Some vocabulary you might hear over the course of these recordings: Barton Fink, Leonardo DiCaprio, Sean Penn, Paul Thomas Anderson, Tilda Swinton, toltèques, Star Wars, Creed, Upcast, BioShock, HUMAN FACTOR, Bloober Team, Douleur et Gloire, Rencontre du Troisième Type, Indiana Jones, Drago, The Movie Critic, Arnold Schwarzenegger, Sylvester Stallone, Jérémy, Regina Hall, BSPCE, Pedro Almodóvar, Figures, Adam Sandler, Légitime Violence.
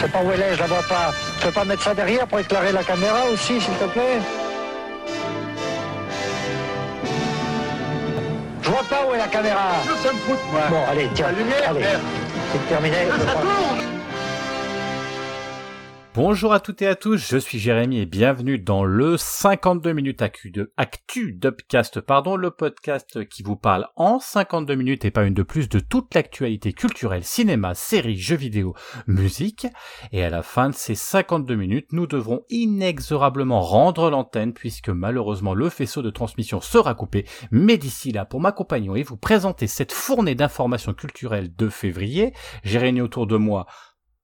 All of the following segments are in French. Je sais pas où elle est, je la vois pas. Tu peux pas mettre ça derrière pour éclairer la caméra aussi, s'il te plaît? Je vois pas où est la caméra. Ça me fout, moi. Bon, allez, tiens. La lumière, allez. C'est terminé. Ça tourne. Bonjour à toutes et à tous, je suis Jérémy et bienvenue dans le 52 minutes actu d'Upcast, le podcast qui vous parle en 52 minutes et pas une de plus de toute l'actualité culturelle, cinéma, séries, jeux vidéo, musique. Et à la fin de ces 52 minutes, nous devrons inexorablement rendre l'antenne puisque malheureusement le faisceau de transmission sera coupé. Mais d'ici là, pour m'accompagner et vous présenter cette fournée d'informations culturelles de février, j'ai réuni autour de moi,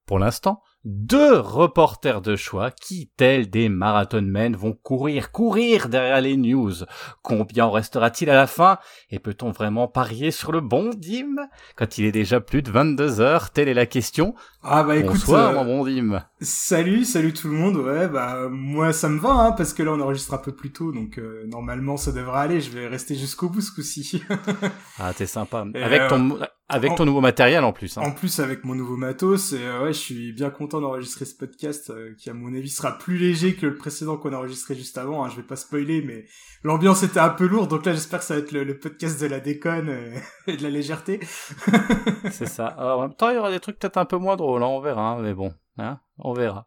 pour l'instant, deux reporters de choix qui, tels des marathonmen, vont courir derrière les news. Combien en restera-t-il à la fin? Et peut-on vraiment parier sur le bon Dim? Quand il est déjà plus de 22h, telle est la question. Ah bah écoute, bonsoir mon bon Dim. Salut tout le monde. Ouais bah moi ça me va hein, parce que là on enregistre un peu plus tôt donc normalement ça devrait aller. Je vais rester jusqu'au bout ce coup-ci. Ah t'es sympa. Avec ton nouveau matériel en plus. Hein. En plus avec mon nouveau matos, et ouais, je suis bien content d'enregistrer ce podcast qui à mon avis sera plus léger que le précédent qu'on a enregistré juste avant. Hein. Je vais pas spoiler, mais l'ambiance était un peu lourde, donc là j'espère que ça va être le podcast de la déconne et de la légèreté. C'est ça. Alors, en même temps il y aura des trucs peut-être un peu moins drôles, hein, on verra, hein, mais bon, hein, on verra.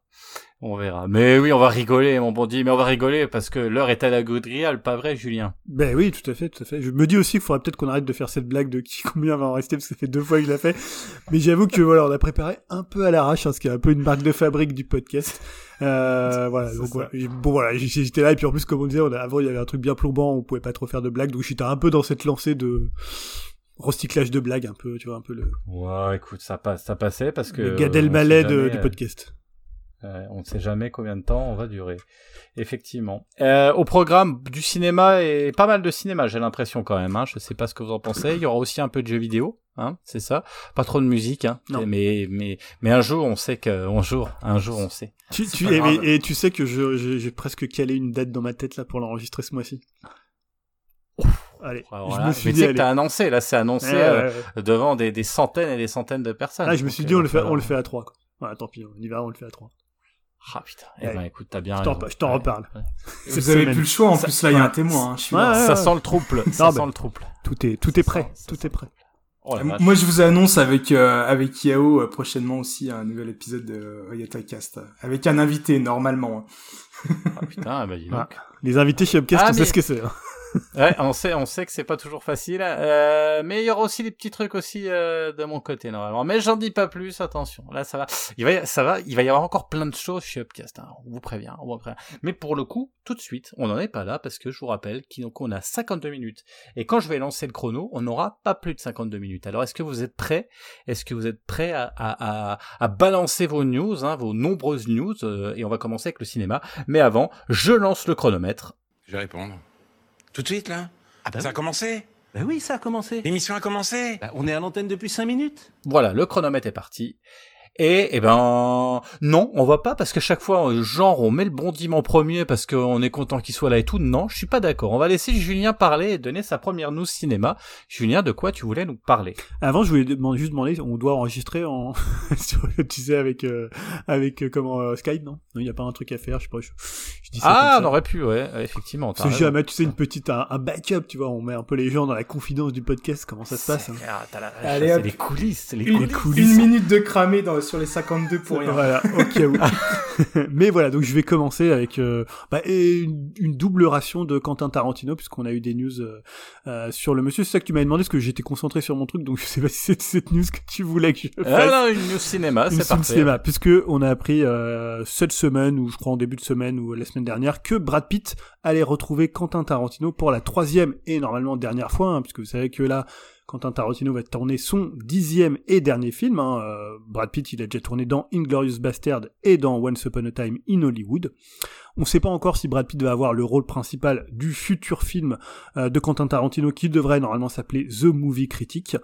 Mais oui, on va rigoler, mon bon Dieu, mais on va rigoler parce que l'heure est à la gaudriale, pas vrai, Julien? Ben oui, tout à fait. Je me dis aussi qu'il faudrait peut-être qu'on arrête de faire cette blague de qui combien va en rester parce que ça fait deux fois que je la fais. Mais j'avoue que voilà, on a préparé un peu à l'arrache, hein, ce qui est un peu une marque de fabrique du podcast. Voilà, donc voilà. Bon voilà, j'étais là et puis en plus comme on disait, avant il y avait un truc bien plombant, on pouvait pas trop faire de blagues, donc j'étais un peu dans cette lancée de recyclage de blagues, un peu, tu vois, un peu le. Ouais, écoute, ça passait parce que. Le Gad Elmaleh du podcast. On ne sait jamais combien de temps on va durer. Effectivement. Au programme du cinéma et pas mal de cinéma, j'ai l'impression quand même. Hein. Je ne sais pas ce que vous en pensez. Il y aura aussi un peu de jeux vidéo, hein, c'est ça. Pas trop de musique, hein. Mais un jour, on sait on sait. Et tu sais que j'ai presque calé une date dans ma tête là pour l'enregistrer ce mois-ci. Ouf. Allez, voilà. Je me suis dit, t'as annoncé. Là, c'est annoncé devant des centaines et des centaines de personnes. Là, je me suis dit, on le fait à 3. Voilà, tant pis, on y va, on le fait à 3. Ah putain, eh ben écoute, t'as bien raison. Je t'en reparle. Ouais. Vous avez plus le choix, en ça, plus là il y a un témoin. Hein, ça sent le trouble. Tout est prêt. Oh, moi je vous annonce avec Yao prochainement aussi un nouvel épisode de YataCast avec un invité normalement. Hein. Ah putain, bah dis donc. Ah, les invités chez Upcast, on sait ce que c'est. Hein. Ouais, on sait que c'est pas toujours facile, mais il y aura aussi des petits trucs aussi de mon côté normalement. Mais j'en dis pas plus, attention. Là, ça va. Il va y avoir encore plein de choses chez Upcast. Hein, on vous prévient. Mais pour le coup, tout de suite, on n'en est pas là parce que je vous rappelle qu'on a 52 minutes. Et quand je vais lancer le chrono, on n'aura pas plus de 52 minutes. Alors, est-ce que vous êtes prêts? Est-ce que vous êtes prêts à balancer vos news, hein, vos nombreuses news? Et on va commencer avec le cinéma. Mais avant, je lance le chronomètre. Je vais répondre. Tout de suite, là? Ah bah ça a commencé? Bah oui, ça a commencé. L'émission a commencé? Bah, on est à l'antenne depuis 5 minutes. Voilà, le chronomètre est parti. Et non, on va pas, parce que chaque fois, genre, on met le bon Dim en premier parce qu'on est content qu'il soit là et tout. Non, je suis pas d'accord. On va laisser Julien parler et donner sa première news cinéma. Julien, de quoi tu voulais nous parler? Avant, je voulais juste demander, on doit enregistrer en, tu sais, avec Skype, non, il y a pas un truc à faire, je sais pas, je dis ça. Ah, on aurait pu, ouais, effectivement. Parce que jamais, tu sais, une petite, un backup, tu vois, on met un peu les gens dans la confidence du podcast, comment ça se passe, hein. Allez, hop. C'est les coulisses, les coulisses. Une minute de cramé dans sur les 52 pour rien. Voilà, ok. Oui. Mais voilà, donc je vais commencer avec une double ration de Quentin Tarantino, puisqu'on a eu des news sur le monsieur. C'est ça que tu m'avais demandé, parce que j'étais concentré sur mon truc, donc je sais pas si c'est cette news que tu voulais que je fasse. Ah non, une news cinéma, c'est parfait. Cinéma, puisqu'on a appris cette semaine, ou je crois en début de semaine, ou la semaine dernière, que Brad Pitt allait retrouver Quentin Tarantino pour la 3e et normalement dernière fois, hein, puisque vous savez que là, Quentin Tarantino va tourner son 10e et dernier film. Hein. Brad Pitt, il a déjà tourné dans Inglourious Bastard et dans Once Upon a Time in Hollywood. On ne sait pas encore si Brad Pitt va avoir le rôle principal du futur film de Quentin Tarantino qui devrait normalement s'appeler The Movie Critic.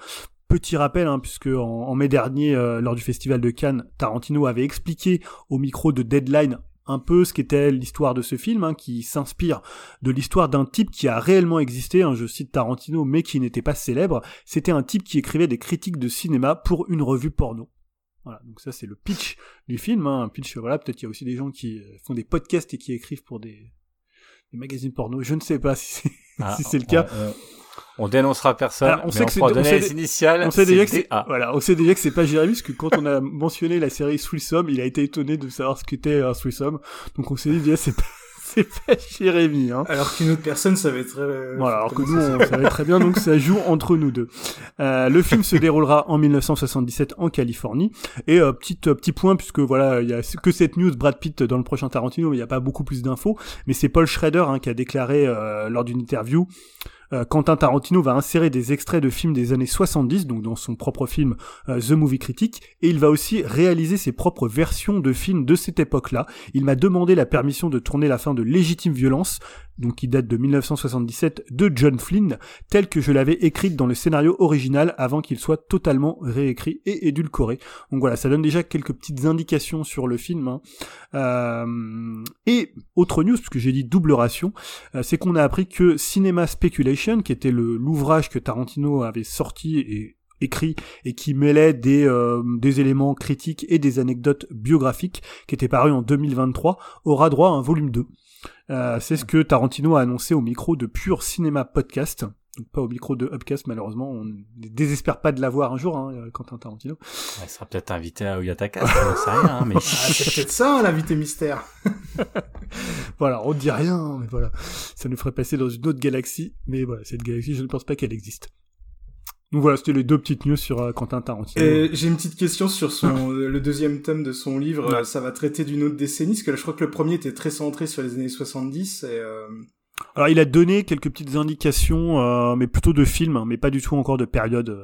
Petit rappel, hein, puisque en mai dernier, lors du festival de Cannes, Tarantino avait expliqué au micro de Deadline un peu ce qu'était l'histoire de ce film, hein, qui s'inspire de l'histoire d'un type qui a réellement existé, hein, je cite Tarantino, mais qui n'était pas célèbre. C'était un type qui écrivait des critiques de cinéma pour une revue porno. Voilà, donc ça c'est le pitch du film, hein. Un pitch, voilà, peut-être il y a aussi des gens qui font des podcasts et qui écrivent pour des magazines porno, je ne sais pas si c'est, si c'est le cas. On dénoncera personne, alors, mais on pourra donner les initiales. On sait déjà que c'est pas Jérémy, parce que quand on a mentionné la série Threesome, il a été étonné de savoir ce qu'était un Threesome, donc on s'est dit, déjà, c'est pas Jérémy, hein. Alors qu'une autre personne savait très voilà, alors que nous on savait très bien, donc ça joue entre nous deux. Le film se déroulera en 1977 en Californie, et petit point, puisque voilà, il y a que cette news, Brad Pitt dans le prochain Tarantino, mais il n'y a pas beaucoup plus d'infos, mais c'est Paul Schrader, hein, qui a déclaré lors d'une interview, Quentin Tarantino va insérer des extraits de films des années 70, donc dans son propre film The Movie Critic, et il va aussi réaliser ses propres versions de films de cette époque-là. Il m'a demandé la permission de tourner la fin de Légitime Violence, donc qui date de 1977, de John Flynn, telle que je l'avais écrite dans le scénario original avant qu'il soit totalement réécrit et édulcoré. Donc voilà, ça donne déjà quelques petites indications sur le film, hein. Et autre news, parce que j'ai dit double ration, c'est qu'on a appris que Cinema Speculation, qui était l'ouvrage que Tarantino avait sorti et écrit, et qui mêlait des éléments critiques et des anecdotes biographiques, qui était paru en 2023, aura droit à un volume 2. C'est ce que Tarantino a annoncé au micro de Pure Cinéma Podcast, donc pas au micro de Upcast, malheureusement, on ne désespère pas de l'avoir un jour, hein, Quentin Tarantino. Il sera peut-être invité à Oyataka, on sait rien, hein, mais... c'est peut-être ça, l'invité mystère. Voilà, on ne dit rien, mais voilà, ça nous ferait passer dans une autre galaxie, mais voilà, cette galaxie, je ne pense pas qu'elle existe. Donc voilà, c'était les deux petites news sur Quentin Tarantino. J'ai une petite question sur le deuxième tome de son livre. Ouais. Ça va traiter d'une autre décennie, parce que là, je crois que le premier était très centré sur les années 70. Alors, il a donné quelques petites indications, mais plutôt de films, hein, mais pas du tout encore de période.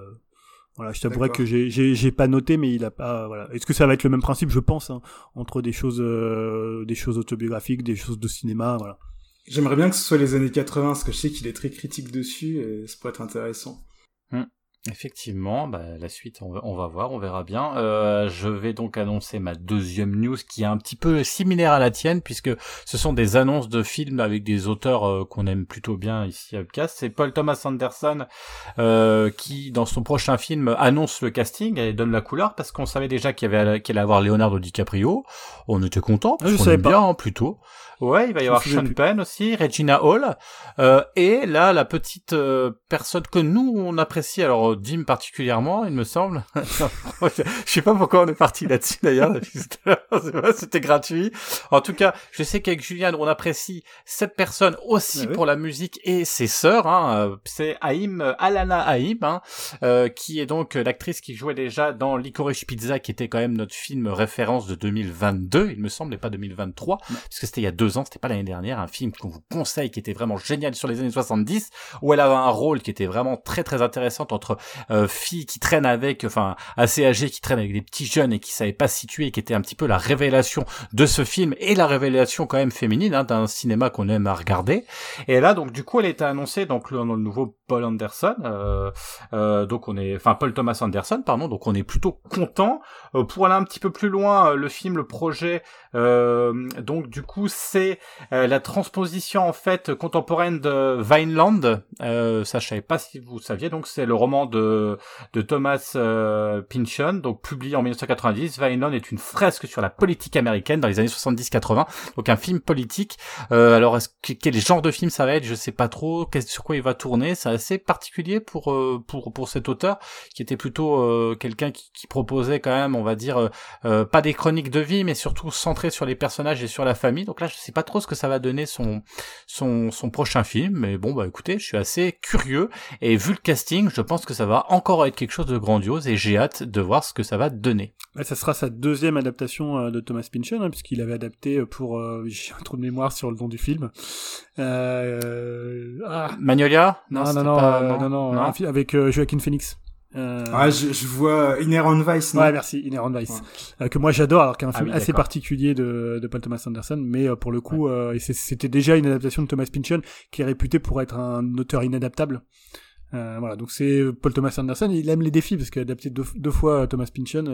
Voilà, je t'avouerais que j'ai pas noté, mais il a pas. Voilà. Est-ce que ça va être le même principe, je pense, hein, entre des choses autobiographiques, des choses de cinéma, voilà. J'aimerais bien que ce soit les années 80, parce que je sais qu'il est très critique dessus, et ça pourrait être intéressant. Effectivement, bah, la suite on va voir, on verra bien. Je vais donc annoncer ma deuxième news qui est un petit peu similaire à la tienne, puisque ce sont des annonces de films avec des auteurs qu'on aime plutôt bien ici à Upcast. C'est Paul Thomas Anderson qui, dans son prochain film, annonce le casting et donne la couleur, parce qu'on savait déjà qu'il allait avoir Leonardo DiCaprio. On était contents, parce qu'on aime bien, hein, plutôt. Ouais, il va y avoir Sean Penn aussi, Regina Hall, et là, la petite personne que nous, on apprécie, alors Jim particulièrement, il me semble. Je sais pas pourquoi on est parti là-dessus, d'ailleurs, c'était gratuit. En tout cas, je sais qu'avec Julien, on apprécie cette personne aussi pour la musique et ses sœurs, hein, c'est Alana Haim, hein, qui est donc l'actrice qui jouait déjà dans Licorice Pizza, qui était quand même notre film référence de 2022, il me semble, et pas 2023, parce que c'était il y a 2 ans, c'était pas l'année dernière, un film qu'on vous conseille qui était vraiment génial sur les années 70, où elle avait un rôle qui était vraiment très très intéressant entre fille qui traîne avec, enfin assez âgée, qui traîne avec des petits jeunes et qui savait pas se situer, et qui était un petit peu la révélation de ce film, et la révélation quand même féminine, hein, d'un cinéma qu'on aime à regarder. Et là donc du coup elle était annoncée donc dans le nouveau Paul Anderson, donc on est, enfin Paul Thomas Anderson pardon, donc on est plutôt content. Pour aller un petit peu plus loin, le film, le projet, donc du coup c'est la transposition en fait contemporaine de Vineland. Ça je savais pas si vous saviez, donc c'est le roman de Thomas Pynchon, donc publié en 1990. Vineland est une fresque sur la politique américaine dans les années 70-80, donc un film politique. Alors quel genre de film ça va être, je sais pas trop sur quoi il va tourner, c'est assez particulier pour cet auteur qui était plutôt quelqu'un qui proposait quand même, on va dire, pas des chroniques de vie, mais surtout centré sur les personnages et sur la famille. Donc là, je sais pas trop ce que ça va donner son prochain film, mais bon, bah écoutez, je suis assez curieux, et vu le casting, je pense que ça va encore être quelque chose de grandiose, et j'ai hâte de voir ce que ça va donner. Ouais, ça sera sa deuxième adaptation de Thomas Pynchon, hein, puisqu'il avait adapté pour... j'ai un trou de mémoire sur le nom du film. Magnolia ? Non, avec Joaquin Phoenix. Je vois Inherent Vice. Non, ouais, merci, Inherent Vice, ouais. Que moi j'adore, alors qu'il y a un film assez particulier de Paul Thomas Anderson, mais pour le coup, c'était déjà une adaptation de Thomas Pynchon, qui est réputé pour être un auteur inadaptable. Voilà, donc c'est Paul Thomas Anderson, il aime les défis, parce qu'il a adapté deux fois Thomas Pynchon.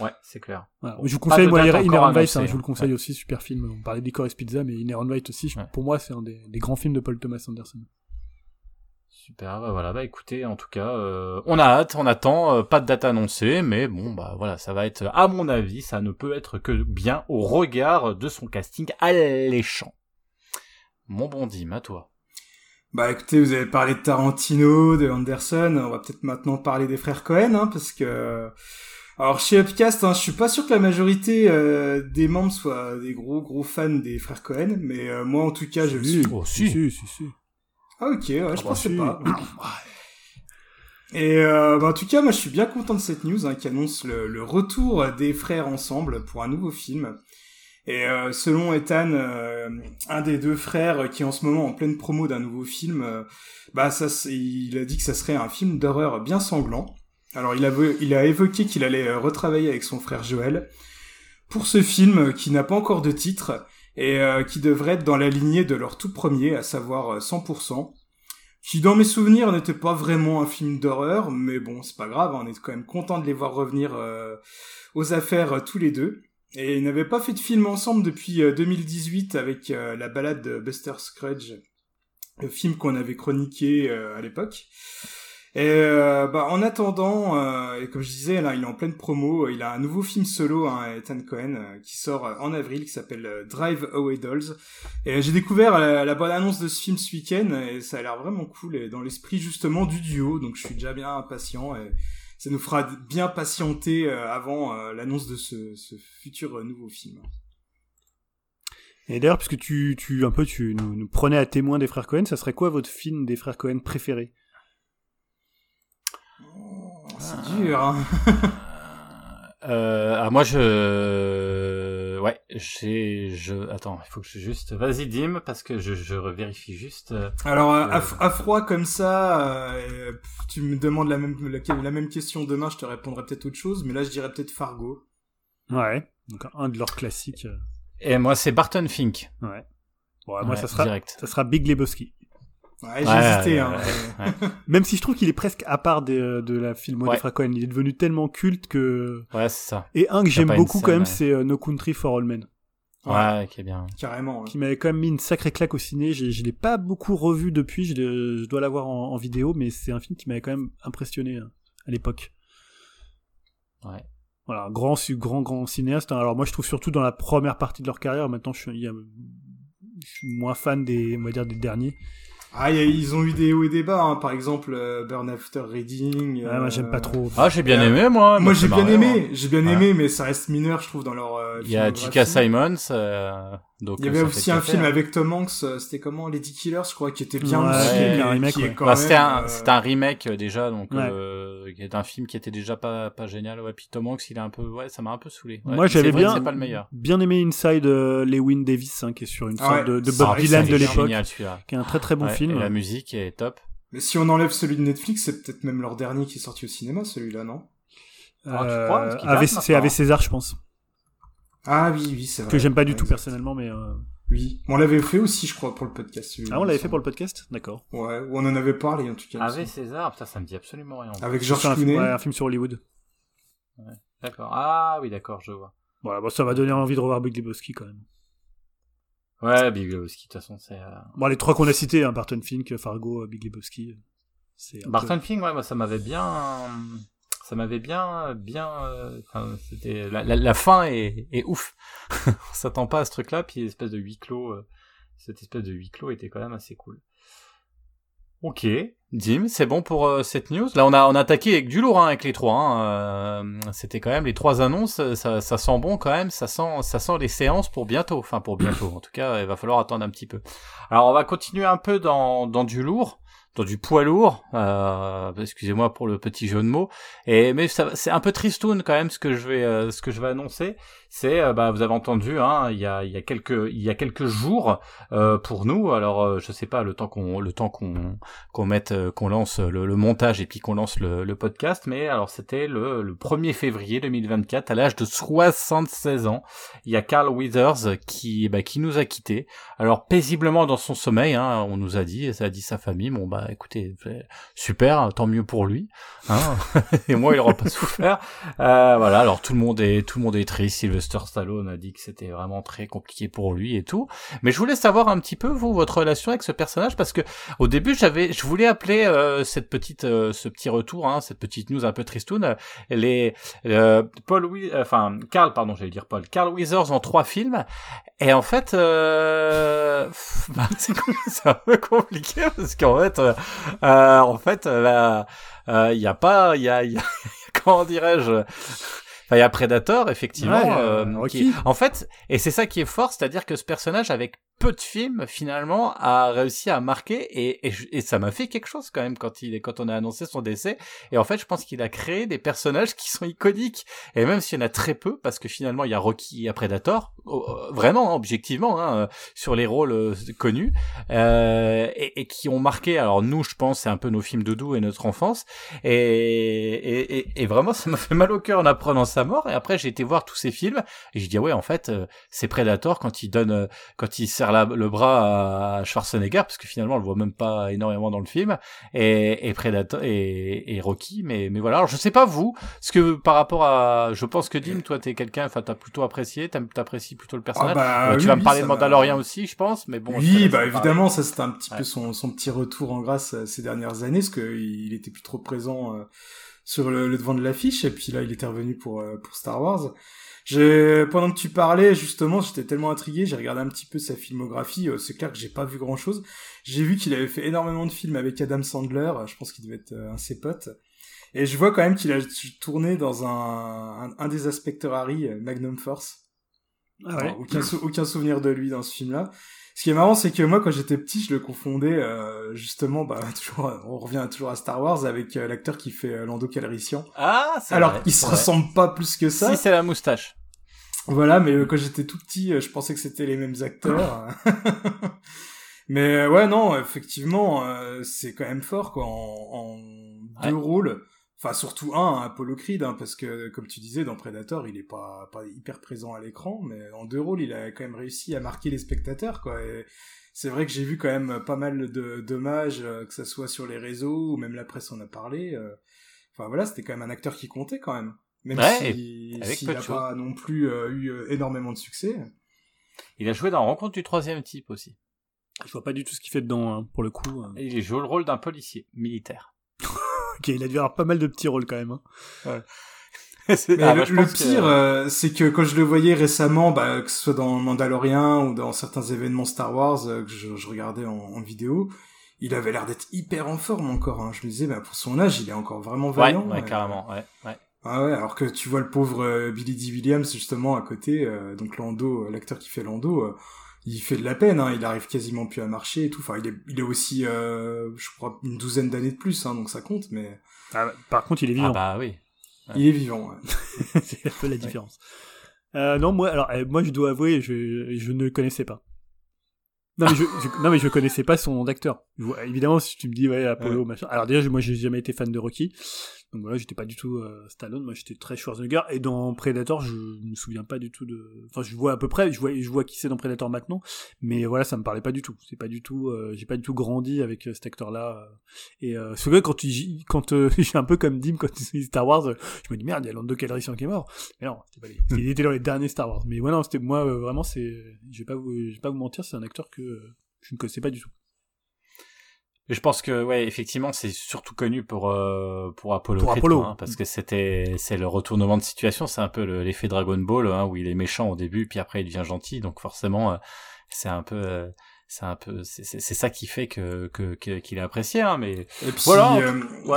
Ouais, c'est clair. Voilà. Bon, je vous conseille, moi, Inherent Vice, hein, je vous le conseille aussi, super film. On parlait de Licorice Pizza, mais Inherent Vice aussi, pour moi, c'est un des grands films de Paul Thomas Anderson. Super, voilà, bah écoutez, en tout cas, on a hâte, on attend, pas de date annoncée, mais bon, bah voilà, ça va être, à mon avis, ça ne peut être que bien au regard de son casting alléchant. Mon bon Dim, à toi. Bah écoutez, vous avez parlé de Tarantino, de Anderson, on va peut-être maintenant parler des frères Coen, hein, parce que... Alors chez Upcast, hein, je suis pas sûr que la majorité des membres soient des gros fans des frères Coen, mais moi en tout cas, j'ai vu... Oh, si. Ah ok, ouais, je pensais pas. Et bah, en tout cas, moi je suis bien content de cette news, hein, qui annonce le retour des frères ensemble pour un nouveau film. Et selon Ethan, un des deux frères qui est en ce moment en pleine promo d'un nouveau film, bah ça, il a dit que ça serait un film d'horreur bien sanglant. Alors il a évoqué qu'il allait retravailler avec son frère Joël pour ce film qui n'a pas encore de titre, et qui devrait être dans la lignée de leur tout premier, à savoir 100%, qui dans mes souvenirs n'était pas vraiment un film d'horreur, mais bon, c'est pas grave, on est quand même content de les voir revenir aux affaires tous les deux. Et ils n'avaient pas fait de film ensemble depuis 2018 avec La Balade de Buster Scruggs, le film qu'on avait chroniqué à l'époque. Et bah en attendant, et comme je disais, là il est en pleine promo, il a un nouveau film solo, hein, Ethan Coen, qui sort en avril, qui s'appelle Drive Away Dolls. Et j'ai découvert la bonne annonce de ce film ce week-end, et ça a l'air vraiment cool, et dans l'esprit justement du duo, donc je suis déjà bien impatient, et ça nous fera bien patienter avant l'annonce de ce futur nouveau film. Et d'ailleurs, puisque tu nous prenais à témoin des frères Coen, ça serait quoi votre film des frères Coen préféré? C'est dur, hein. Alors moi ouais, attends, il faut que je juste... Vas-y Dim, parce que je revérifie juste... Alors à froid comme ça, tu me demandes la même question demain, je te répondrai peut-être autre chose, mais là je dirais peut-être Fargo. Ouais, donc un de leurs classiques. Et moi c'est Barton Fink. Ouais, bon, moi ouais, ça sera Big Lebowski. Ouais, j'ai hésité. Ouais. Même si je trouve qu'il est presque à part de la film des frères Coen, il est devenu tellement culte que... Ouais, c'est ça. Et un que j'aime beaucoup scène, quand même, c'est No Country for Old Men. Ouais, qui est bien. Carrément. Ouais. Qui m'avait quand même mis une sacrée claque au ciné. Je l'ai pas beaucoup revu depuis, je dois l'avoir en vidéo, mais c'est un film qui m'avait quand même impressionné à l'époque. Ouais. Voilà, grand cinéaste. Alors moi, je trouve surtout dans la première partie de leur carrière, maintenant je suis moins fan des derniers. Ah, ils ont eu des hauts et des bas, hein. Par exemple, Burn After Reading. Ah, moi, j'aime pas trop. Ah, j'ai bien aimé, moi. Moi, j'ai bien aimé, mais ça reste mineur, je trouve, dans leur il y a J.K. Simons, donc. Il y avait aussi un film avec Tom Hanks, c'était comment? Lady Killers, je crois, qui était bien aussi. Ouais, un remake, ouais. C'était un remake, déjà, donc, qui est un film qui était déjà pas génial. Ouais, puis Tom Hanks, il est un peu, ouais, ça m'a un peu saoulé. Ouais, moi, j'avais bien aimé Inside, Llewyn Davis, hein, qui est sur une sorte de Bob Dylan de l'époque. Qui est un très très bon film. Et la musique est top. Mais si on enlève celui de Netflix, c'est peut-être même leur dernier qui est sorti au cinéma, celui-là, non? Alors, tu crois, c'est avec César, je pense. Ah oui, c'est vrai. Que j'aime pas du tout personnellement, mais... Oui, on l'avait fait aussi, je crois, pour le podcast. Celui-là, on l'avait fait pour le podcast? D'accord. Ouais, on en avait parlé, en tout cas. Avec César, putain, ça me dit absolument rien. Avec George Clooney. Ouais, un film sur Hollywood. Ouais. D'accord. Ah oui, d'accord, je vois. Voilà, bon, ça m'a donné envie de revoir Big Lebowski, quand même. Ouais, Big Lebowski, de toute façon, c'est... Bon, les trois qu'on a cités, hein, Barton Fink, Fargo, Big Lebowski, c'est... Barton Fink, ouais, moi, ça m'avait bien, enfin, c'était... La fin est ouf. On s'attend pas à ce truc-là, puis l'espèce de huis clos, cette espèce de huis clos était quand même assez cool. Ok, Dim, c'est bon pour cette news. Là, on a attaqué avec du lourd, hein, avec les trois. Hein. C'était quand même les trois annonces. Ça sent bon quand même. Ça sent les séances pour bientôt. Enfin, pour bientôt. En tout cas, il va falloir attendre un petit peu. Alors, on va continuer un peu dans du lourd, dans du poids lourd. Excusez-moi pour le petit jeu de mots. Mais c'est un peu tristoun quand même ce que je vais annoncer. C'est vous avez entendu, hein, il y a quelques jours pour nous, alors je sais pas, le temps qu'on lance le montage et puis qu'on lance le podcast, mais alors c'était le 1er février 2024 à l'âge de 76 ans, il y a Carl Weathers qui nous a quittés. Alors paisiblement dans son sommeil, hein, on nous a dit, et ça a dit sa famille, bon bah écoutez, super, tant mieux pour lui, hein. Et moi il aura pas souffert. Voilà, alors tout le monde est triste. Sylvester Stallone a dit que c'était vraiment très compliqué pour lui et tout. Mais je voulais savoir un petit peu vous votre relation avec ce personnage, parce que au début je voulais appeler ce petit retour, hein, cette petite news un peu tristoune, Carl Weathers en 3 films. Et en fait, c'est un peu compliqué parce qu'en fait, il y a Predator, effectivement, Rocky. En fait, et c'est ça qui est fort, c'est-à-dire que ce personnage avec peu de films finalement a réussi à marquer, et ça m'a fait quelque chose quand même quand on a annoncé son décès. Et en fait, je pense qu'il a créé des personnages qui sont iconiques, et même s'il y en a très peu, parce que finalement il y a Rocky, il y a Predator, vraiment objectivement, hein, sur les rôles connus, et qui ont marqué. Alors nous, je pense, c'est un peu nos films doudou et notre enfance, et vraiment ça m'a fait mal au cœur en apprenant sa mort. Et après j'ai été voir tous ces films et j'ai dit ouais, en fait c'est Predator quand il sert le bras à Schwarzenegger, parce que finalement on le voit même pas énormément dans le film, et Predator et Rocky, mais voilà. Alors je sais pas vous, ce que par rapport à, je pense que Dim, toi t'es quelqu'un, enfin t'as plutôt apprécié, t'apprécies plutôt le personnage. Tu vas me parler de Mandalorian aussi, je pense, mais bon. Oui, bah évidemment, ça c'était un petit peu son petit retour en grâce ces dernières années, parce que il était plus trop présent sur le devant de l'affiche, et puis là il était revenu pour Star Wars. Pendant que tu parlais, justement, j'étais tellement intrigué, j'ai regardé un petit peu sa filmographie. C'est clair que j'ai pas vu grand chose. J'ai vu qu'il avait fait énormément de films avec Adam Sandler. Je pense qu'il devait être un de ses potes. Et je vois quand même qu'il a tourné dans un des inspecteurs Harry, Magnum Force. Ah ouais. Alors, aucun souvenir de lui dans ce film-là. Ce qui est marrant, c'est que moi, quand j'étais petit, je le confondais, justement, bah, on revient toujours à Star Wars, avec l'acteur qui fait Lando Calrissian. Ah, c'est vrai. Alors, il se ressemble pas plus que ça. Si, c'est la moustache. Voilà, mais quand j'étais tout petit, je pensais que c'était les mêmes acteurs. Mais ouais, non, effectivement, c'est quand même fort, quoi, en deux rôles. Enfin, surtout un, Apollo Creed, hein, parce que, comme tu disais, dans Predator, il est pas hyper présent à l'écran, mais en deux rôles, il a quand même réussi à marquer les spectateurs, quoi. Et c'est vrai que j'ai vu quand même pas mal de dommages, que ça soit sur les réseaux, ou même la presse en a parlé. Enfin, voilà, c'était quand même un acteur qui comptait, quand même. S'il n'a pas non plus eu énormément de succès. Il a joué dans Rencontre du troisième type, aussi. Je vois pas du tout ce qu'il fait dedans, hein, pour le coup. Hein. Il joue le rôle d'un policier militaire. Ok, il a dû avoir pas mal de petits rôles quand même. Hein. Ouais. C'est que quand je le voyais récemment, bah, que ce soit dans Mandalorian ou dans certains événements Star Wars que je regardais en vidéo, il avait l'air d'être hyper en forme encore. Hein. Je me disais, bah, pour son âge, il est encore vraiment vaillant. Ouais, carrément. Ouais. Ah ouais, alors que tu vois le pauvre Billy Dee Williams justement à côté, donc Lando, l'acteur qui fait Lando, il fait de la peine, hein, il arrive quasiment plus à marcher et tout. Enfin, il est aussi, je crois, une douzaine d'années de plus, hein, donc ça compte, mais... Ah bah, par contre, il est vivant. Ah bah oui. Ouais. Il est vivant, ouais. C'est un peu la différence. Ouais. Non, moi, je dois avouer, je ne le connaissais pas. Non, mais je connaissais pas son nom d'acteur. Évidemment, si tu me dis, ouais, Apollo, machin. Alors, déjà, moi, j'ai jamais été fan de Rocky. Donc, voilà, j'étais pas du tout Stallone. Moi, j'étais très Schwarzenegger. Et dans Predator, je me souviens pas du tout de. Enfin, je vois à peu près. Je vois qui c'est dans Predator maintenant. Mais voilà, ça me parlait pas du tout. C'est pas du tout. J'ai pas du tout grandi avec cet acteur-là. Et c'est vrai, quand j'ai un peu comme Dim, quand tu dis Star Wars, je me dis, merde, il y a Lando Calrissian qui est mort. Mais non, c'était pas il était dans les derniers Star Wars. Mais voilà, ouais, c'était moi, vraiment, c'est. Je vais pas vous mentir, c'est un acteur que je ne connaissais pas du tout. Je pense que ouais, effectivement, c'est surtout connu pour Apollo Creed, hein, parce que c'est le retournement de situation, c'est un peu l'effet Dragon Ball, hein, où il est méchant au début, puis après il devient gentil, donc forcément c'est ça qui fait que qu'il est apprécié, hein, mais et puis, voilà.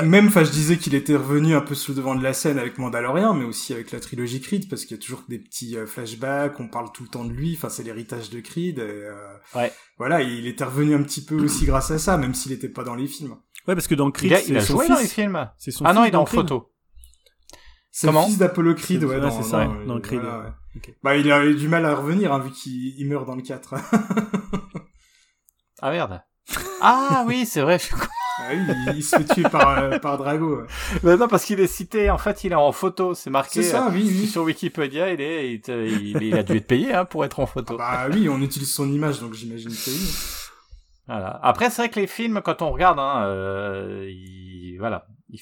Même, enfin, je disais qu'il était revenu un peu sur le devant de la scène avec Mandalorian, mais aussi avec la trilogie Creed, parce qu'il y a toujours des petits flashbacks, on parle tout le temps de lui, enfin c'est l'héritage de Creed, et, voilà, il était revenu un petit peu aussi grâce à ça, même s'il était pas dans les films. Ouais, parce que dans Creed, il a joué dans les films. C'est son fils, non, il est en photo. C'est le fils d'Apollo Creed, ouais, c'est ça, dans Creed. Voilà, ouais. Okay. Bah, il a eu du mal à revenir, hein, vu qu'il meurt dans le 4. Ah merde. Ah oui, c'est vrai. Il se fait tuer par Drago. Ouais. Mais non, parce qu'il est cité, en fait, il est en photo, c'est marqué. C'est ça, oui. Sur Wikipédia, il a dû être payé, hein, pour être en photo. Ah bah oui, on utilise son image, donc j'imagine que oui. Voilà. Après, c'est vrai que les films, quand on regarde, il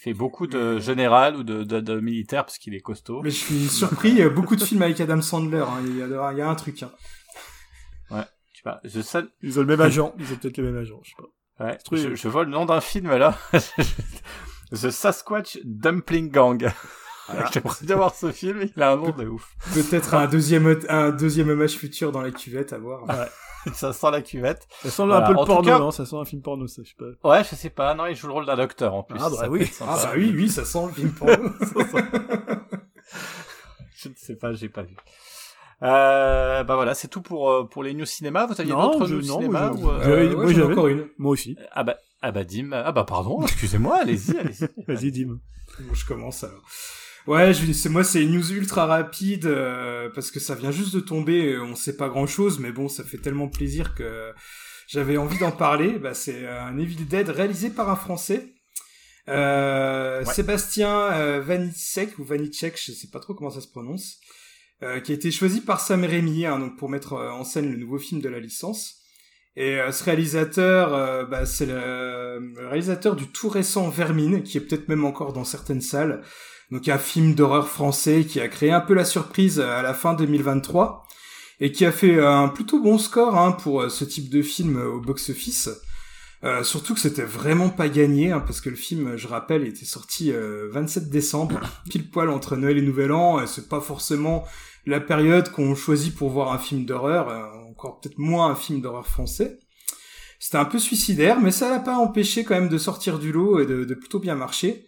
fait beaucoup de général ou de militaire parce qu'il est costaud. Mais je suis surpris, beaucoup de films avec Adam Sandler. Hein. Il y a un truc. Hein. Ouais, je sais pas. Ils ont le même agent. Ils ont peut-être le même agent, je sais pas. Ouais. Je vois le nom d'un film là. The Sasquatch Dumpling Gang. Voilà. J'ai envie d'avoir ce film. Il a un nom de ouf. Peut-être un deuxième hommage futur dans la cuvette à voir. Ouais. Ça sent la cuvette. Ça sent un peu le porno, non? Ça sent un film porno, ça, je sais pas. Ouais, je sais pas. Non, il joue le rôle d'un docteur, en plus. Ah, bah oui. Ah, bah oui, ça sent le film porno. Je ne sais pas, j'ai pas vu. Bah voilà, c'est tout pour les news cinéma. Vous aviez d'autres news cinéma? Moi, j'en ai encore une. Moi aussi. Ah bah, Dim. Ah bah, pardon. Excusez-moi. Allez-y. Vas-y, Dim. Bon, je commence, alors. Ouais, c'est une news ultra rapide parce que ça vient juste de tomber, on sait pas grand-chose, mais bon, ça fait tellement plaisir que j'avais envie d'en parler. Bah, c'est un Evil Dead réalisé par un Français, Sébastien Vaniček, je sais pas trop comment ça se prononce, qui a été choisi par Sam Raimi donc pour mettre en scène le nouveau film de la licence. Et ce réalisateur, c'est le réalisateur du tout récent Vermine, qui est peut-être même encore dans certaines salles. Donc un film d'horreur français qui a créé un peu la surprise à la fin 2023 et qui a fait un plutôt bon score pour ce type de film au box-office. Surtout que c'était vraiment pas gagné parce que le film, je rappelle, était sorti 27 décembre, pile poil entre Noël et Nouvel An. Et c'est pas forcément la période qu'on choisit pour voir un film d'horreur, encore peut-être moins un film d'horreur français. C'était un peu suicidaire, mais ça l'a pas empêché quand même de sortir du lot et de plutôt bien marcher.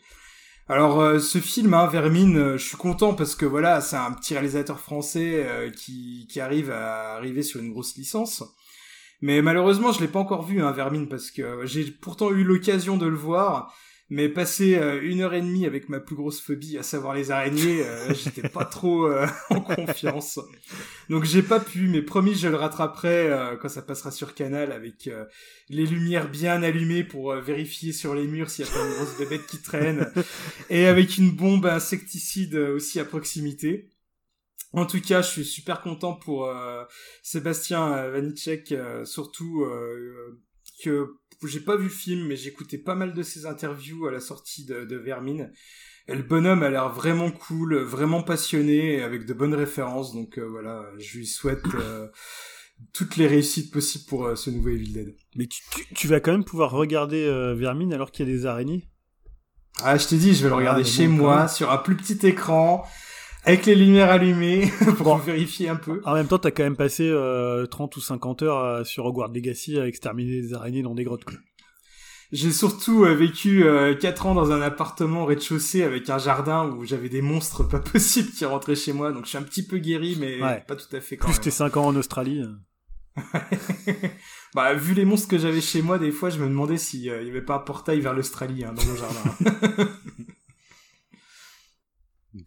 Alors ce film, Vermine, je suis content parce que voilà, c'est un petit réalisateur français qui arrive sur une grosse licence. Mais malheureusement, je l'ai pas encore vu, Vermine, parce que j'ai pourtant eu l'occasion de le voir, mais passer 1h30 avec ma plus grosse phobie, à savoir les araignées, j'étais pas trop en confiance. Donc j'ai pas pu, mais promis, je le rattraperai quand ça passera sur Canal avec les lumières bien allumées pour vérifier sur les murs s'il y a pas une grosse bébête qui traîne, et avec une bombe insecticide aussi à proximité. En tout cas, je suis super content pour Sébastien Vaniček, surtout que j'ai pas vu le film, mais j'écoutais pas mal de ses interviews à la sortie de Vermine. Et le bonhomme a l'air vraiment cool, vraiment passionné, avec de bonnes références. Donc voilà, je lui souhaite toutes les réussites possibles pour ce nouveau Evil Dead. Mais tu vas quand même pouvoir regarder Vermine alors qu'il y a des araignées? Ah, je t'ai dit, je vais le regarder chez moi, sur un plus petit écran, avec les lumières allumées, pour vérifier un peu. En même temps, t'as quand même passé 30 ou 50 heures sur Hogwarts Legacy à exterminer des araignées dans des grottes, quoi. J'ai surtout vécu 4 ans dans un appartement rez-de-chaussée avec un jardin où j'avais des monstres pas possibles qui rentraient chez moi, donc je suis un petit peu guéri, mais pas tout à fait quand même. Plus tes 5 ans en Australie. Bah, vu les monstres que j'avais chez moi, des fois, je me demandais s'il y avait pas un portail vers l'Australie dans mon jardin.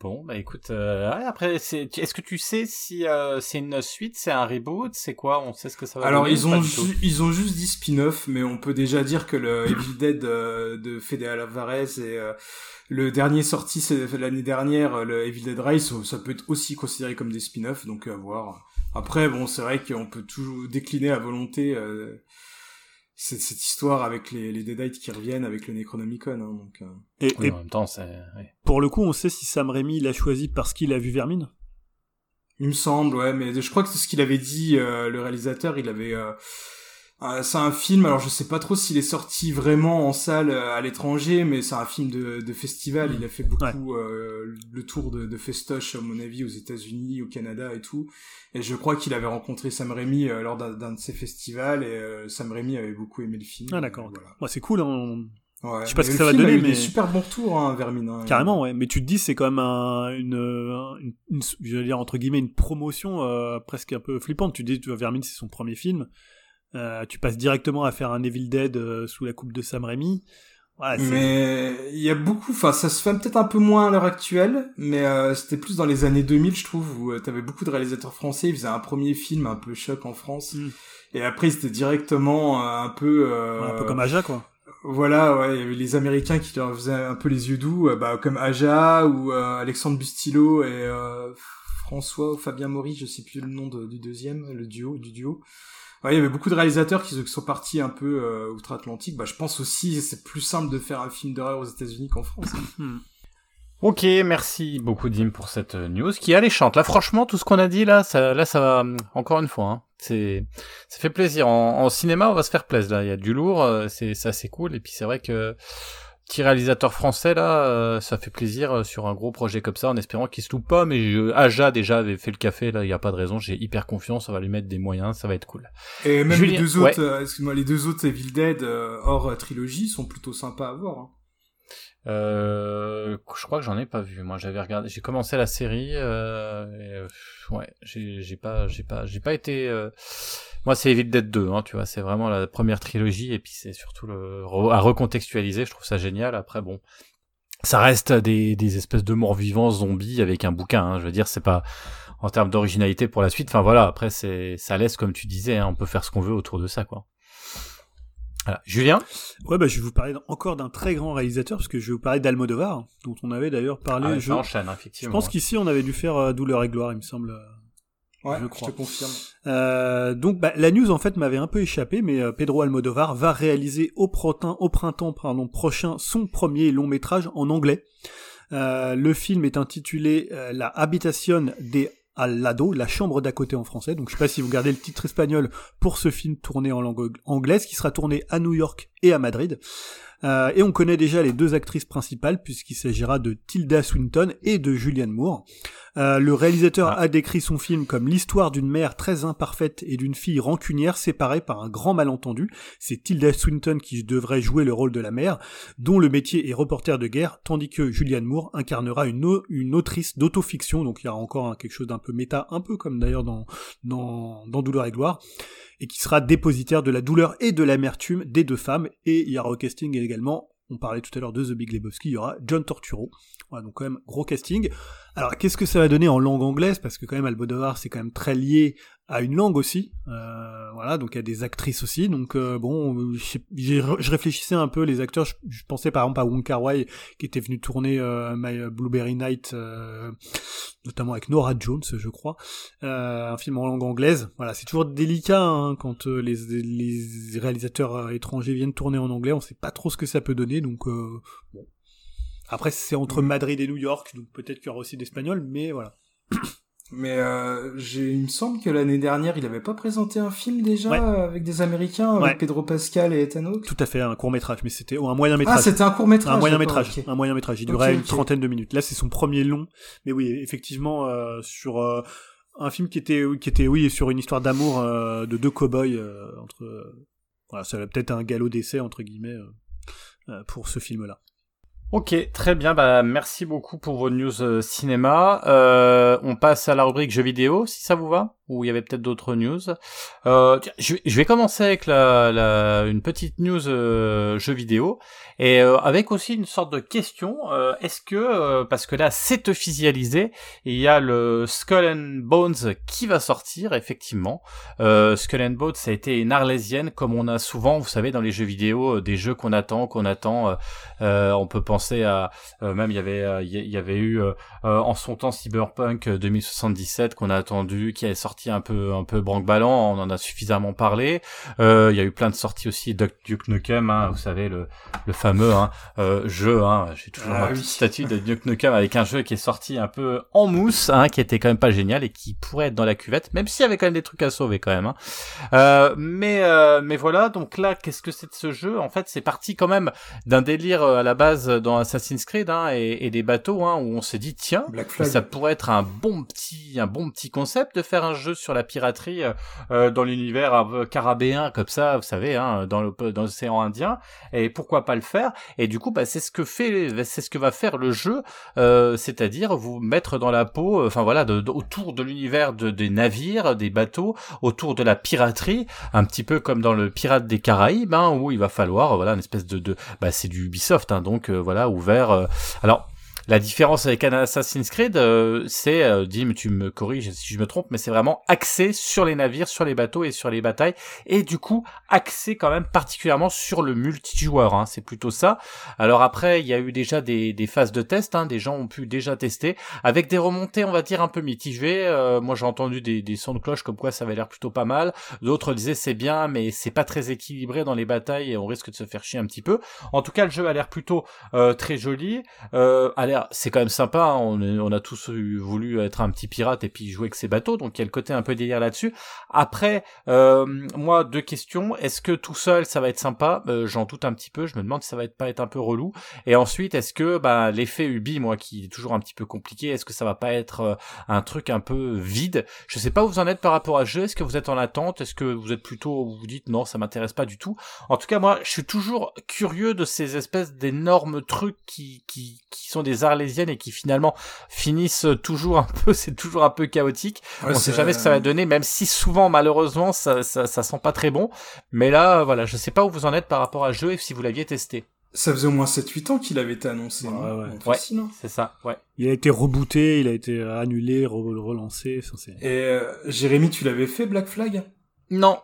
Bon, bah écoute, après, est-ce que tu sais si c'est une suite, c'est un reboot, c'est quoi? On sait ce que ça va. Alors ils ont juste dit spin-off, mais on peut déjà dire que le Evil Dead de Fede Alvarez et le dernier sorti c'est l'année dernière, le Evil Dead Rise, ça peut être aussi considéré comme des spin-off, donc à voir. Après, bon, c'est vrai qu'on peut toujours décliner à volonté cette histoire avec les Deadites qui reviennent avec le Necronomicon, donc. Et en même temps, c'est. Ouais. Pour le coup, on sait si Sam Raimi l'a choisi parce qu'il a vu Vermine. Il me semble, ouais, mais je crois que c'est ce qu'il avait dit le réalisateur. Il avait. C'est un film. Alors, je sais pas trop s'il est sorti vraiment en salle à l'étranger, mais c'est un film de festival. Il a fait beaucoup le tour de festoche, à mon avis, aux États-Unis, au Canada et tout. Et je crois qu'il avait rencontré Sam Raimi lors d'un de ses festivals. Et Sam Raimi avait beaucoup aimé le film. Ah d'accord. Voilà. Ouais, c'est cool. Je sais pas ce que ça va donner, mais super bon retour, Vermine. Carrément, ouais. Mais tu te dis, c'est quand même une je vais dire entre guillemets une promotion presque un peu flippante. Tu te dis, Vermine, c'est son premier film. Tu passes directement à faire un Evil Dead sous la coupe de Sam Raimi. Voilà, mais il y a beaucoup, enfin ça se fait peut-être un peu moins à l'heure actuelle, mais c'était plus dans les années 2000, je trouve, où t'avais beaucoup de réalisateurs français, ils faisaient un premier film un peu choc en France, et après c'était directement un peu comme Aja, quoi. Voilà, ouais, il y avait les Américains qui leur faisaient un peu les yeux doux, comme Aja ou Alexandre Bustillo et François ou Fabien Maury, je sais plus le nom du deuxième, le duo. Ouais, il y avait beaucoup de réalisateurs qui sont partis un peu outre-Atlantique. Bah, je pense aussi c'est plus simple de faire un film d'horreur aux États-Unis qu'en France. Hein. Ok, merci beaucoup Dim pour cette news qui est alléchante. Là, franchement, tout ce qu'on a dit là, ça va encore une fois. Hein, ça fait plaisir. En cinéma, on va se faire plaisir. Là, il y a du lourd, c'est assez cool. Et puis c'est vrai que petit réalisateur français là, ça fait plaisir sur un gros projet comme ça, en espérant qu'il se loupe pas. Mais Aja déjà avait fait le café là, il y a pas de raison. J'ai hyper confiance, ça va lui mettre des moyens, ça va être cool. Et même Julien, les deux autres, les deux autres Evil Dead hors trilogie sont plutôt sympas à voir. Hein. Je crois que j'en ai pas vu. Moi, j'avais regardé, j'ai commencé la série. J'ai pas été. Moi, c'est Evil Dead 2, hein, tu vois, c'est vraiment la première trilogie, et puis c'est surtout à recontextualiser, je trouve ça génial. Après, bon, ça reste des espèces de morts-vivants zombies avec un bouquin, hein, je veux dire, c'est pas en termes d'originalité pour la suite, enfin voilà, après, ça laisse, comme tu disais, hein, on peut faire ce qu'on veut autour de ça, quoi. Voilà. Julien ? Ouais, bah, je vais vous parler encore d'un très grand réalisateur, parce que je vais vous parler d'Almodovar, dont on avait d'ailleurs parlé. Ah, ça enchaîne, effectivement. Je pense qu'ici, on avait dû faire Douleur et Gloire, il me semble. Ouais, je te confirme. Donc, bah, la news, en fait, m'avait un peu échappé, mais Pedro Almodóvar va réaliser au printemps prochain son premier long métrage en anglais. Le film est intitulé La Habitación de Al Lado, la chambre d'à côté en français. Donc, je sais pas si vous gardez le titre espagnol pour ce film tourné en langue anglaise, qui sera tourné à New York et à Madrid. Et on connaît déjà les deux actrices principales, puisqu'il s'agira de Tilda Swinton et de Julianne Moore. Le réalisateur a décrit son film comme l'histoire d'une mère très imparfaite et d'une fille rancunière séparée par un grand malentendu. C'est Tilda Swinton qui devrait jouer le rôle de la mère, dont le métier est reporter de guerre, tandis que Julianne Moore incarnera une autrice d'autofiction, donc il y a encore quelque chose d'un peu méta, un peu comme d'ailleurs dans Douleur et Gloire, et qui sera dépositaire de la douleur et de l'amertume des deux femmes. Et il y aura au casting également, on parlait tout à l'heure de The Big Lebowski, il y aura John Torturo. Voilà, donc quand même, gros casting. Alors, qu'est-ce que ça va donner en langue anglaise ? Parce que quand même, Almodóvar, c'est quand même très lié à une langue aussi. Voilà, donc il y a des actrices aussi. Donc bon, je réfléchissais un peu, les acteurs, je pensais par exemple à Wong Kar-wai, qui était venu tourner My Blueberry Night, notamment avec Norah Jones, je crois. Un film en langue anglaise. Voilà, c'est toujours délicat hein, quand les réalisateurs étrangers viennent tourner en anglais, on sait pas trop ce que ça peut donner, donc bon. Après, c'est entre Madrid et New York, donc peut-être qu'il y aura aussi d'espagnol, mais voilà. Mais il me semble que l'année dernière, il avait pas présenté un film déjà avec des Américains, avec Pedro Pascal et Ethan Hawke. Tout à fait, un court-métrage, mais c'était un moyen-métrage. Ah, c'était un court-métrage. Un moyen-métrage, il durait une trentaine de minutes. Là, c'est son premier long, mais oui, effectivement, sur un film qui était sur une histoire d'amour de deux cow-boys, voilà, ça va peut-être un galop d'essai, entre guillemets, pour ce film-là. Ok, très bien, bah merci beaucoup pour vos news cinéma. On passe à la rubrique jeux vidéo, si ça vous va, ou il y avait peut-être d'autres news. Je vais commencer avec une petite news jeux vidéo, et avec aussi une sorte de question. Est-ce que, parce que là c'est officialisé, il y a le Skull and Bones qui va sortir, effectivement. Skull and Bones, ça a été une arlésienne, comme on a souvent, vous savez, dans les jeux vidéo, des jeux qu'on attend, on peut penser à même il y avait eu en son temps Cyberpunk 2077 qu'on a attendu, qui est sorti un peu branque-ballant, on en a suffisamment parlé. Il y a eu plein de sorties aussi, Duke Nukem, hein, vous savez le fameux jeu, hein, j'ai toujours ma petite statue de Duke Nukem avec un jeu qui est sorti un peu en mousse, hein, qui était quand même pas génial et qui pourrait être dans la cuvette, même s'il y avait quand même des trucs à sauver quand même. Hein. Mais voilà, donc là, qu'est-ce que c'est de ce jeu ? En fait, c'est parti quand même d'un délire à la base dans Assassin's Creed, hein, et des bateaux, hein, où on s'est dit tiens, ça pourrait être un bon petit concept de faire un jeu sur la piraterie dans l'univers caribéen comme ça, vous savez, hein, dans l'océan Indien, et pourquoi pas le faire. Et du coup, bah c'est ce que va faire le jeu, c'est-à-dire vous mettre dans la peau, enfin voilà, autour de l'univers des navires, des bateaux, autour de la piraterie, un petit peu comme dans le Pirate des Caraïbes, hein, où il va falloir voilà une espèce de bah c'est du Ubisoft, hein, donc voilà ouvert. Alors La différence avec Assassin's Creed, c'est, dis-moi, tu me corriges si je me trompe, mais c'est vraiment axé sur les navires, sur les bateaux et sur les batailles, et du coup axé quand même particulièrement sur le multijoueur. Hein, c'est plutôt ça. Alors après, il y a eu déjà des phases de test. Hein, des gens ont pu déjà tester avec des remontées, on va dire un peu mitigées. Moi, j'ai entendu des sons de cloche comme quoi ça avait l'air plutôt pas mal. D'autres disaient c'est bien, mais c'est pas très équilibré dans les batailles et on risque de se faire chier un petit peu. En tout cas, le jeu a l'air plutôt très joli. A l'air, c'est quand même sympa. Hein, on a tous voulu être un petit pirate et puis jouer avec ses bateaux, donc il y a le côté un peu délire là-dessus. Après, moi, deux questions. Est-ce que tout seul, ça va être sympa? J'en doute un petit peu. Je me demande si ça va pas être un peu relou. Et ensuite, est-ce que l'effet Ubi, moi, qui est toujours un petit peu compliqué, est-ce que ça va pas être un truc un peu vide? Je sais pas où vous en êtes par rapport à ce jeu. Est-ce que vous êtes en attente? Est-ce que vous êtes plutôt, vous dites non, ça m'intéresse pas du tout? En tout cas, moi, je suis toujours curieux de ces espèces d'énormes trucs qui sont des arlésiennes et qui finalement finissent toujours un peu, c'est toujours un peu chaotique. Ouais, on sait jamais ce que ça va donner, même si souvent, malheureusement, ça sent pas très bon. Mais là, voilà, je sais pas où vous en êtes par rapport à ce jeu et si vous l'aviez testé. Ça faisait au moins 7-8 ans qu'il avait été annoncé. Ouais, c'est ça, ouais. Il a été rebooté, il a été annulé, relancé. Jérémy, tu l'avais fait, Black Flag? Non,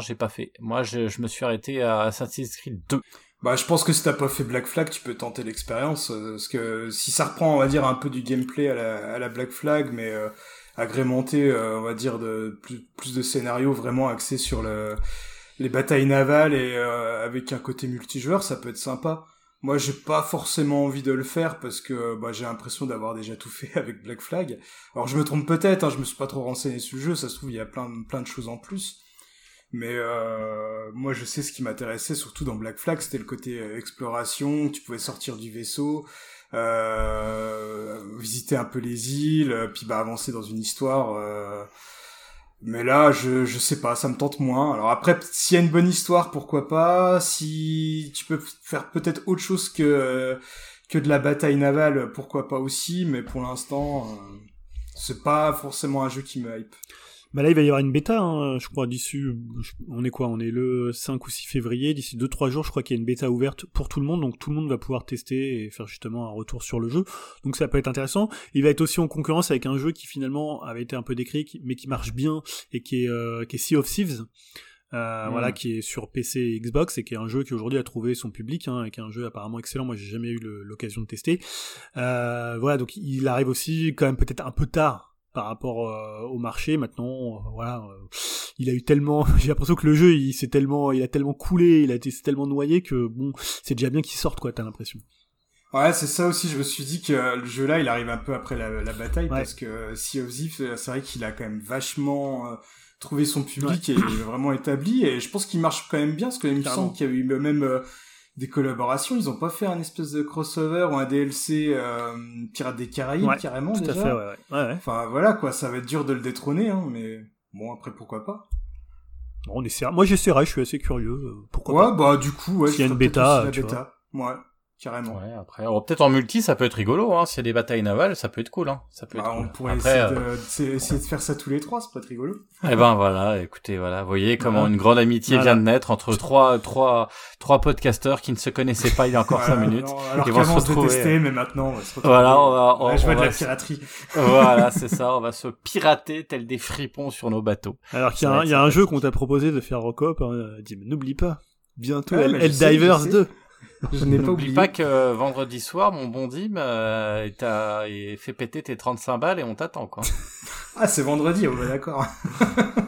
j'ai pas fait. Moi, je me suis arrêté à Assassin's Creed 2. Bah, je pense que si t'as pas fait Black Flag, tu peux tenter l'expérience. Parce que si ça reprend, on va dire, un peu du gameplay à la Black Flag, mais agrémenté, on va dire, de plus de scénarios vraiment axés sur les batailles navales et avec un côté multijoueur, ça peut être sympa. Moi, j'ai pas forcément envie de le faire parce que j'ai l'impression d'avoir déjà tout fait avec Black Flag. Alors, je me trompe peut-être, hein, je me suis pas trop renseigné sur le jeu, ça se trouve, il y a plein de choses en plus. Mais moi, je sais ce qui m'intéressait, surtout dans Black Flag, c'était le côté exploration, tu pouvais sortir du vaisseau, visiter un peu les îles, puis avancer dans une histoire... Mais là, je sais pas, ça me tente moins. Alors après, s'il y a une bonne histoire, pourquoi pas. Si tu peux faire peut-être autre chose que de la bataille navale, pourquoi pas aussi. Mais pour l'instant, c'est pas forcément un jeu qui me hype. Bah là, il va y avoir une bêta, hein, je crois, d'ici... On est quoi ? On est le 5 ou 6 février. D'ici 2-3 jours, je crois qu'il y a une bêta ouverte pour tout le monde. Donc tout le monde va pouvoir tester et faire justement un retour sur le jeu. Donc ça peut être intéressant. Il va être aussi en concurrence avec un jeu qui finalement avait été un peu décrit, mais qui marche bien et qui est Sea of Thieves. Voilà, qui est sur PC et Xbox et qui est un jeu qui aujourd'hui a trouvé son public, hein, et qui est un jeu apparemment excellent. Moi, j'ai jamais eu l'occasion de tester. Voilà, donc il arrive aussi quand même peut-être un peu tard par rapport au marché maintenant. Il a eu tellement, j'ai l'impression que le jeu il a tellement coulé, c'est tellement noyé que bon, c'est déjà bien qu'il sorte, quoi, t'as l'impression. Ouais, c'est ça aussi, je me suis dit que le jeu là il arrive un peu après la bataille, ouais. Parce que Sea of Thieves, c'est vrai qu'il a quand même vachement trouvé son public, ouais. Et il est vraiment établi et je pense qu'il marche quand même bien parce que il me semble qu'il y a eu même des collaborations. Ils ont pas fait un espèce de crossover ou un DLC Pirates des Caraïbes, ouais, carrément tout déjà. Tout à fait, ouais. Enfin voilà quoi, ça va être dur de le détrôner, hein, mais bon après pourquoi pas. On essaie. Moi j'essaierai, je suis assez curieux. Pourquoi pas. Ouais, bah du coup, ouais, s'il y a une bêta, la bêta. Ouais, carrément. Ouais, après alors, peut-être en multi, ça peut être rigolo, hein, s'il y a des batailles navales, ça peut être cool, hein. Ça peut être cool. On pourrait après, essayer de faire ça tous les trois, c'est pas très rigolo. Eh ben voilà, écoutez, voilà, vous voyez comment une grande amitié vient de naître entre trois podcasteurs qui ne se connaissaient pas il y a encore 5 minutes. Alors qu'avant on se détestait, mais maintenant on va se retrouver. Voilà, on va jouer de la piraterie. Voilà, c'est ça, on va se pirater tel des fripons sur nos bateaux. Alors qu'il y a un jeu qu'on t'a proposé de faire Rockop, dis, mais n'oublie pas, bientôt Helldivers 2. Je n'oublie pas que vendredi soir, mon bon Dim t'a fait péter tes 35 balles et on t'attend, quoi. Ah, c'est vendredi, on est d'accord.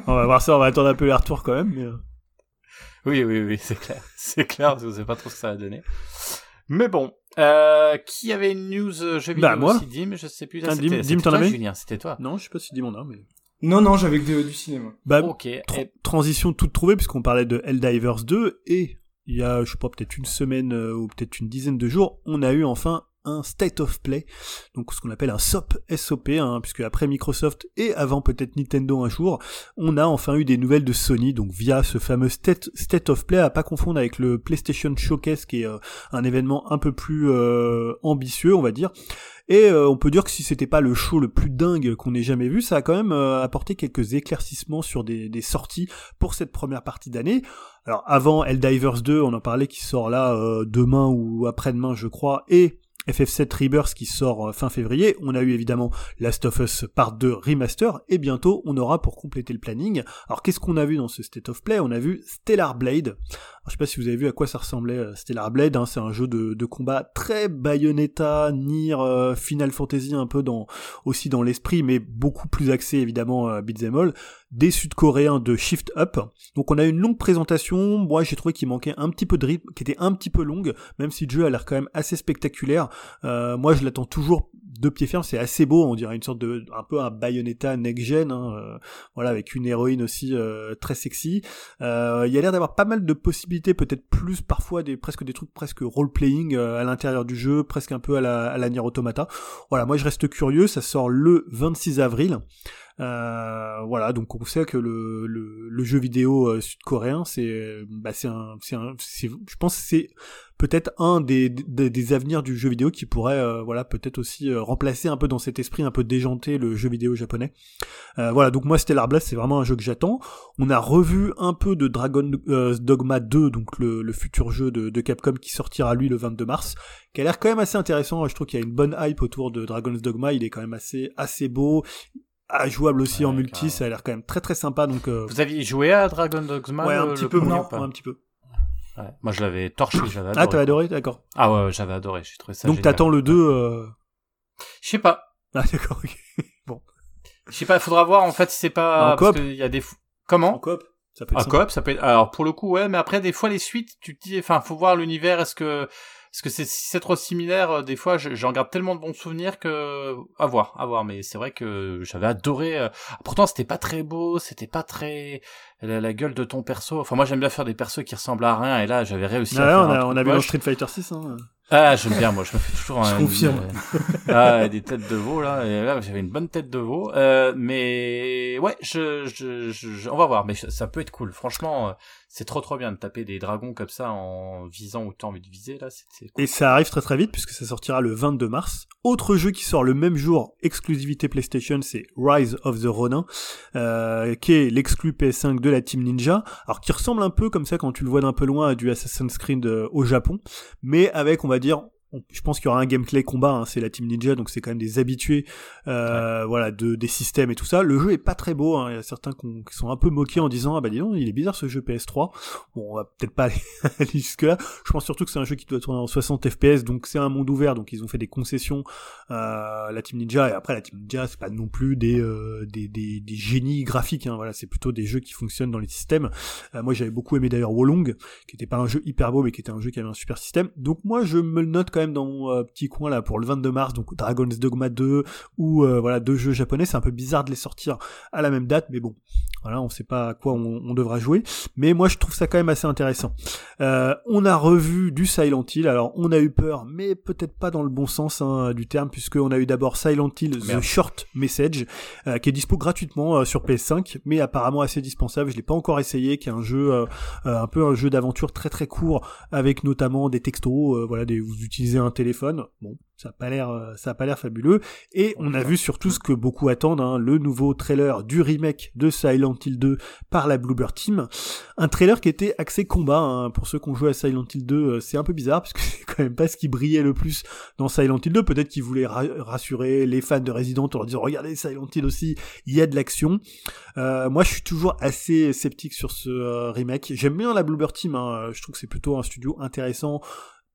On va voir ça, on va attendre un peu les retours quand même. Mais... Oui, c'est clair. C'est clair, parce qu'on ne sait pas trop ce que ça va donner. Mais bon, qui avait une news jeu vidéo aussi, Dim, je ne sais plus. Dim, t'en avais Julien, c'était toi. Non, je ne sais pas si Dim en a, mais... Non, j'avais que du cinéma. Bah, okay. Transition toute trouvée, puisqu'on parlait de Helldivers 2 et... Il y a, je sais pas, peut-être une semaine ou peut-être une dizaine de jours, on a eu enfin un State of Play, donc ce qu'on appelle un SOP, hein, puisque après Microsoft et avant peut-être Nintendo un jour, on a enfin eu des nouvelles de Sony, donc via ce fameux State of Play, à pas confondre avec le PlayStation Showcase, qui est un événement un peu plus ambitieux, on va dire. Et on peut dire que si c'était pas le show le plus dingue qu'on ait jamais vu, ça a quand même apporté quelques éclaircissements sur des sorties pour cette première partie d'année. Alors avant Helldivers 2, on en parlait, qui sort là demain ou après-demain je crois, et FF7 Rebirth qui sort fin février, on a eu évidemment Last of Us Part 2 Remaster, et bientôt on aura pour compléter le planning. Alors qu'est-ce qu'on a vu dans ce State of Play ? On a vu Stellar Blade. Alors, je sais pas si vous avez vu à quoi ça ressemblait Stellar Blade, hein, c'est un jeu de combat très Bayonetta, Nier, Final Fantasy un peu aussi dans l'esprit, mais beaucoup plus axé évidemment beat'em all, des Sud-Coréens de Shift Up. Donc on a une longue présentation, moi j'ai trouvé qu'il manquait un petit peu de rythme, qui était un petit peu longue, même si le jeu a l'air quand même assez spectaculaire. Moi je l'attends toujours de pied ferme, c'est assez beau, on dirait une sorte de, un peu un Bayonetta next-gen, hein, voilà, avec une héroïne aussi très sexy. Il y a l'air d'avoir pas mal de possibilités, peut-être plus parfois des trucs presque role-playing à l'intérieur du jeu, presque un peu à la Nier Automata. Voilà, moi je reste curieux, ça sort le 26 avril. Voilà, donc on sait que le jeu vidéo sud-coréen, je pense que c'est peut-être un des avenirs du jeu vidéo qui pourrait peut-être aussi remplacer un peu dans cet esprit un peu déjanté le jeu vidéo japonais. Voilà, donc moi Stellar Blade c'est vraiment un jeu que j'attends. On a revu un peu de Dragon Dogma 2, donc le futur jeu de Capcom qui sortira lui le 22 mars, qui a l'air quand même assez intéressant. Je trouve qu'il y a une bonne hype autour de Dragon's Dogma, il est quand même assez beau. Jouable aussi en multi, Ça a l'air quand même très très sympa. Donc vous aviez joué à Dragon Dogma? Ouais, un petit peu. Ouais. Moi je l'avais torché, j'avais adoré. Ah, t'avais adoré, d'accord. Ah ouais, j'avais adoré, j'ai trouvé ça donc génial. T'attends le 2 Je sais pas. Ah d'accord, OK. Bon. Je sais pas, faudra voir en fait si c'est pas en parce qu'il y a des comment? En coop. Ça peut être alors pour le coup ouais, mais après des fois les suites, tu te dis faut voir l'univers, est-ce que c'est trop similaire, des fois j'en garde tellement de bons souvenirs que à voir, mais c'est vrai que j'avais adoré. Pourtant c'était pas très beau, c'était pas très la gueule de ton perso. Enfin moi j'aime bien faire des persos qui ressemblent à rien et là j'avais réussi à faire un truc. On avait un Street Fighter 6 hein. Ah, j'aime bien, moi, je me fais toujours je confirme. Des têtes de veau, là. Et là, j'avais une bonne tête de veau. Mais, ouais, on va voir. Mais ça peut être cool. Franchement, c'est trop bien de taper des dragons comme ça en visant où t'as envie de viser, là. C'est cool. Et ça arrive très très vite puisque ça sortira le 22 mars. Autre jeu qui sort le même jour, exclusivité PlayStation, c'est Rise of the Ronin, qui est l'exclu PS5 de la Team Ninja. Alors, qui ressemble un peu comme ça quand tu le vois d'un peu loin à du Assassin's Creed au Japon. Mais avec, on va dire, je pense qu'il y aura un gameplay combat, hein, c'est la Team Ninja, donc c'est quand même des habitués voilà, des systèmes et tout ça. Le jeu est pas très beau, hein, il y a certains qui sont un peu moqués en disant « Ah bah dis donc, il est bizarre ce jeu PS3 ». Bon, on va peut-être pas aller jusque-là. Je pense surtout que c'est un jeu qui doit tourner en 60 FPS, donc c'est un monde ouvert, donc ils ont fait des concessions à la Team Ninja, et après la Team Ninja, c'est pas non plus des génies graphiques, hein, voilà, c'est plutôt des jeux qui fonctionnent dans les systèmes. Moi j'avais beaucoup aimé d'ailleurs Wolong, qui était pas un jeu hyper beau, mais qui était un jeu qui avait un super système. Donc moi je me le note quand même dans mon petit coin là pour le 22 mars, donc Dragon's Dogma 2 ou voilà deux jeux japonais, c'est un peu bizarre de les sortir à la même date, mais bon, voilà, on sait pas à quoi on devra jouer, mais moi je trouve ça quand même assez intéressant. On a revu du Silent Hill, alors on a eu peur, mais peut-être pas dans le bon sens hein, du terme, puisque on a eu d'abord Silent Hill The Short Message qui est dispo gratuitement sur PS5, mais apparemment assez dispensable, je l'ai pas encore essayé, qui est un jeu un peu un jeu d'aventure très très court avec notamment des textos, voilà, vous utilisez un téléphone, bon, ça a pas l'air fabuleux, et on a vu surtout ce que beaucoup attendent, hein, le nouveau trailer du remake de Silent Hill 2 par la Bloober Team, un trailer qui était axé combat, hein, pour ceux qui ont joué à Silent Hill 2, c'est un peu bizarre, parce que c'est quand même pas ce qui brillait le plus dans Silent Hill 2, peut-être qu'ils voulaient rassurer les fans de Resident en leur disant, regardez Silent Hill aussi, il y a de l'action. Moi je suis toujours assez sceptique sur ce remake, j'aime bien la Bloober Team, hein, je trouve que c'est plutôt un studio intéressant,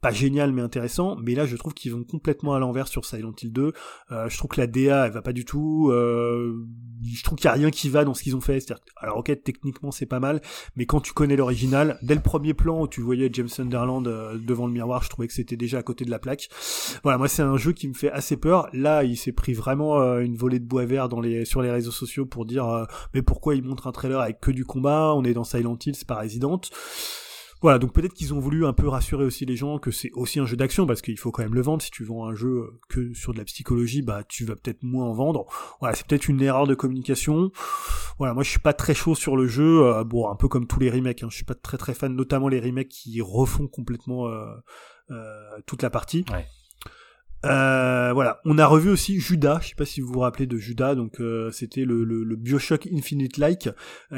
pas génial mais intéressant, mais là je trouve qu'ils vont complètement à l'envers sur Silent Hill 2, je trouve que la DA elle va pas du tout, je trouve qu'il y a rien qui va dans ce qu'ils ont fait, c'est-à-dire, alors ok techniquement c'est pas mal, mais quand tu connais l'original, dès le premier plan où tu voyais James Sunderland devant le miroir, je trouvais que c'était déjà à côté de la plaque. Voilà, moi c'est un jeu qui me fait assez peur, là il s'est pris vraiment une volée de bois vert sur les réseaux sociaux pour dire mais pourquoi ils montrent un trailer avec que du combat, on est dans Silent Hill, c'est pas Resident. Voilà, donc peut-être qu'ils ont voulu un peu rassurer aussi les gens que c'est aussi un jeu d'action, parce qu'il faut quand même le vendre, si tu vends un jeu que sur de la psychologie, bah tu vas peut-être moins en vendre. Voilà, c'est peut-être une erreur de communication. Voilà, moi je suis pas très chaud sur le jeu, bon, un peu comme tous les remakes, hein, je suis pas très très fan, notamment les remakes qui refont complètement toute la partie. Ouais. Voilà, on a revu aussi Judas, je sais pas si vous vous rappelez de Judas, donc c'était le BioShock Infinite-like,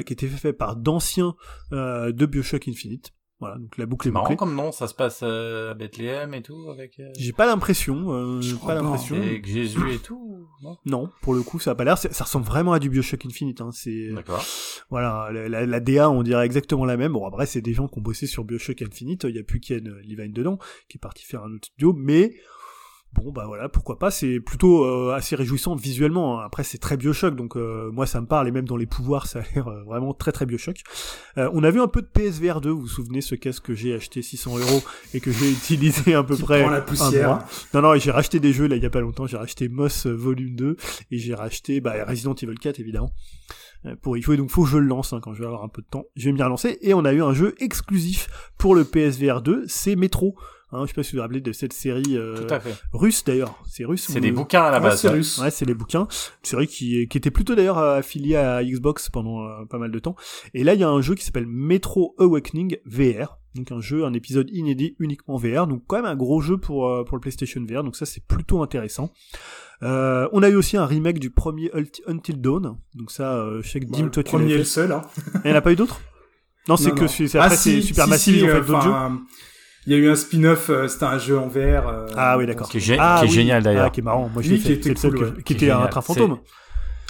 qui était fait par d'anciens de BioShock Infinite. Voilà, donc la boucle est bouclée. C'est marrant comme nom, ça se passe à Bethléem et tout avec... J'ai pas l'impression, Avec Jésus et tout, non, pour le coup, ça a pas l'air. Ça ressemble vraiment à du BioShock Infinite, hein. C'est... D'accord. Voilà, la DA, on dirait exactement la même. Bon, après, c'est des gens qui ont bossé sur BioShock Infinite, il y a plus Ken Levine dedans, qui est parti faire un autre studio, mais... Bon bah voilà, pourquoi pas, c'est plutôt assez réjouissant visuellement, après c'est très BioShock, donc moi ça me parle, et même dans les pouvoirs ça a l'air vraiment très très BioShock. On a vu un peu de PSVR 2, vous vous souvenez, ce casque que j'ai acheté €600 et que j'ai utilisé à peu près la poussière. Un mois. Non, j'ai racheté des jeux là il y a pas longtemps, j'ai racheté Moss Volume 2, et j'ai racheté Resident Evil 4 évidemment. Pour y jouer, donc faut que je le lance, hein, quand je vais avoir un peu de temps, je vais m'y relancer, et on a eu un jeu exclusif pour le PSVR 2, c'est Metro. Hein, je sais pas si vous vous rappelez de cette série russe d'ailleurs, c'est russe. C'est des bouquins à la base. Ouais, c'est russe. Ouais, c'est les bouquins. Une série qui était plutôt d'ailleurs affiliée à Xbox pendant pas mal de temps. Et là, il y a un jeu qui s'appelle Metro Awakening VR. Donc un épisode inédit uniquement VR. Donc quand même un gros jeu pour le PlayStation VR. Donc ça, c'est plutôt intéressant. On a eu aussi un remake du premier Until Dawn. Donc ça, je sais que Dim, toi tu l'as fait. Le premier et le seul. Hein. Il n'y en a pas eu d'autres ? Non, c'est que c'est après c'est Supermassive, ils ont fait d'autres jeux. Il y a eu un spin-off, c'était un jeu en VR. Ah oui, d'accord. Qui est génial d'ailleurs. Ah, qui est marrant. Moi, je l'ai fait. Qui était un train fantôme.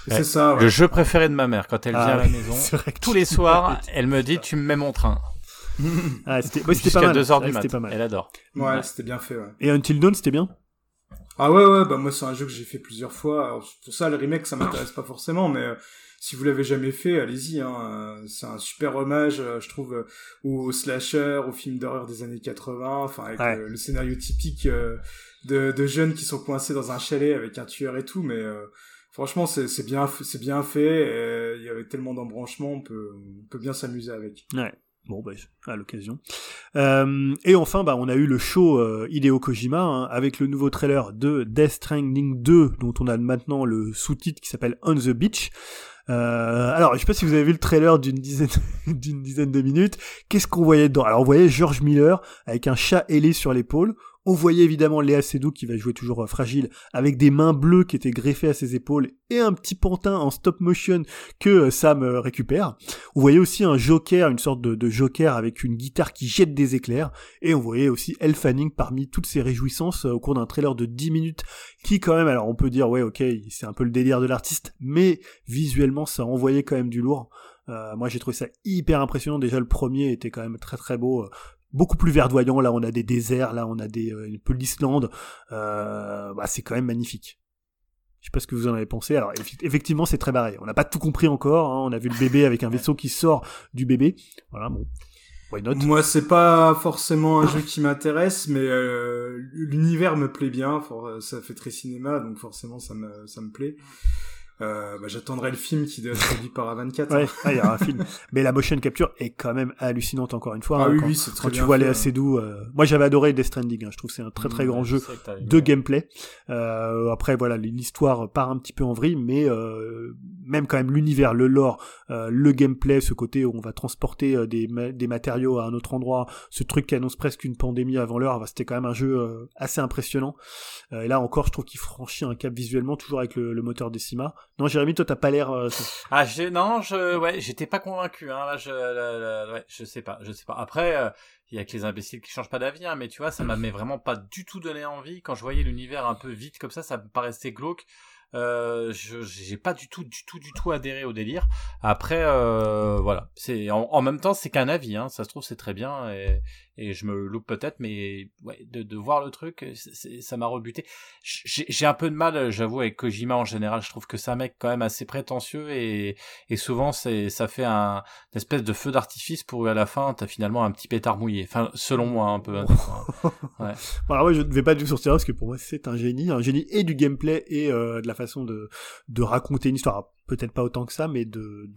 C'est ça. Ouais. Le jeu préféré de ma mère quand elle vient à la maison. Tous les soirs, elle me dit, tu me mets mon train. Ah, c'était pas mal. Jusqu'à 2h du matin. Elle adore. Ouais, c'était bien fait. Ouais. Et Until Dawn, c'était bien. Ah ouais. Bah moi, c'est un jeu que j'ai fait plusieurs fois. Alors, pour ça, le remake, ça m'intéresse pas forcément, mais. Si vous l'avez jamais fait, allez-y, hein. C'est un super hommage, je trouve, aux slashers, aux films d'horreur des années 80, enfin, avec le scénario typique de jeunes qui sont coincés dans un chalet avec un tueur et tout, mais franchement, c'est bien fait, il y avait tellement d'embranchements, on peut bien s'amuser avec. Ouais. Bon, bah, à l'occasion. Et enfin, on a eu le show Hideo Kojima, hein, avec le nouveau trailer de Death Stranding 2, dont on a maintenant le sous-titre qui s'appelle On the Beach. Alors, je sais pas si vous avez vu le trailer d'une dizaine de minutes. Qu'est-ce qu'on voyait dedans? Alors, on voyait George Miller avec un chat ailé sur l'épaule. On voyait évidemment Léa Seydoux qui va jouer toujours fragile, avec des mains bleues qui étaient greffées à ses épaules et un petit pantin en stop motion que Sam récupère. On voyait aussi un joker, une sorte de joker avec une guitare qui jette des éclairs, et on voyait aussi Elle Fanning parmi toutes ses réjouissances au cours d'un trailer de 10 minutes qui quand même, alors on peut dire ouais ok c'est un peu le délire de l'artiste, mais visuellement ça envoyait quand même du lourd. Moi j'ai trouvé ça hyper impressionnant, déjà le premier était quand même très très beau, beaucoup plus verdoyant, là on a des déserts, là on a un peu l'Islande, c'est quand même magnifique. Je sais pas ce que vous en avez pensé. Alors effectivement c'est très barré, on n'a pas tout compris encore, hein. On a vu le bébé avec un vaisseau qui sort du bébé, voilà, bon, why not. Moi c'est pas forcément un jeu qui m'intéresse, mais l'univers me plaît bien, ça fait très cinéma, donc forcément ça me plaît. J'attendrai le film qui doit être produit par A24. Ouais, il y aura un film. Mais la motion capture est quand même hallucinante encore une fois. Ah hein, oui, c'est très bien. Quand tu vois Léa Seydoux, moi j'avais adoré Death Stranding, hein, je trouve que c'est un très très grand jeu de gameplay. Après voilà, l'histoire part un petit peu en vrille, mais même quand même l'univers, le lore, le gameplay, ce côté où on va transporter des matériaux à un autre endroit, ce truc qui annonce presque une pandémie avant l'heure, c'était quand même un jeu assez impressionnant. Et là encore, je trouve qu'il franchit un cap visuellement, toujours avec le moteur Decima. Non, Jérémy, toi t'as pas l'air. J'étais pas convaincu. Hein, là, je sais pas. Après, il y a que les imbéciles qui changent pas d'avis. Hein, mais tu vois, ça m'a vraiment pas du tout donné envie. Quand je voyais l'univers un peu vide comme ça, ça me paraissait glauque. J'ai pas du tout adhéré au délire. Après, voilà. C'est en même temps, c'est qu'un avis. Hein, ça se trouve, c'est très bien et je me loupe peut-être, mais ouais, de voir le truc, ça m'a rebuté. J'ai un peu de mal, j'avoue, avec Kojima en général. Je trouve que c'est un mec quand même assez prétentieux et souvent ça fait une espèce de feu d'artifice pour à la fin t'as finalement un petit pétard mouillé. Enfin, selon moi, un peu. Ouais. Alors je ne vais pas du tout sortir parce que pour moi c'est un génie et du gameplay et de la façon de raconter une histoire. Peut-être pas autant que ça, mais de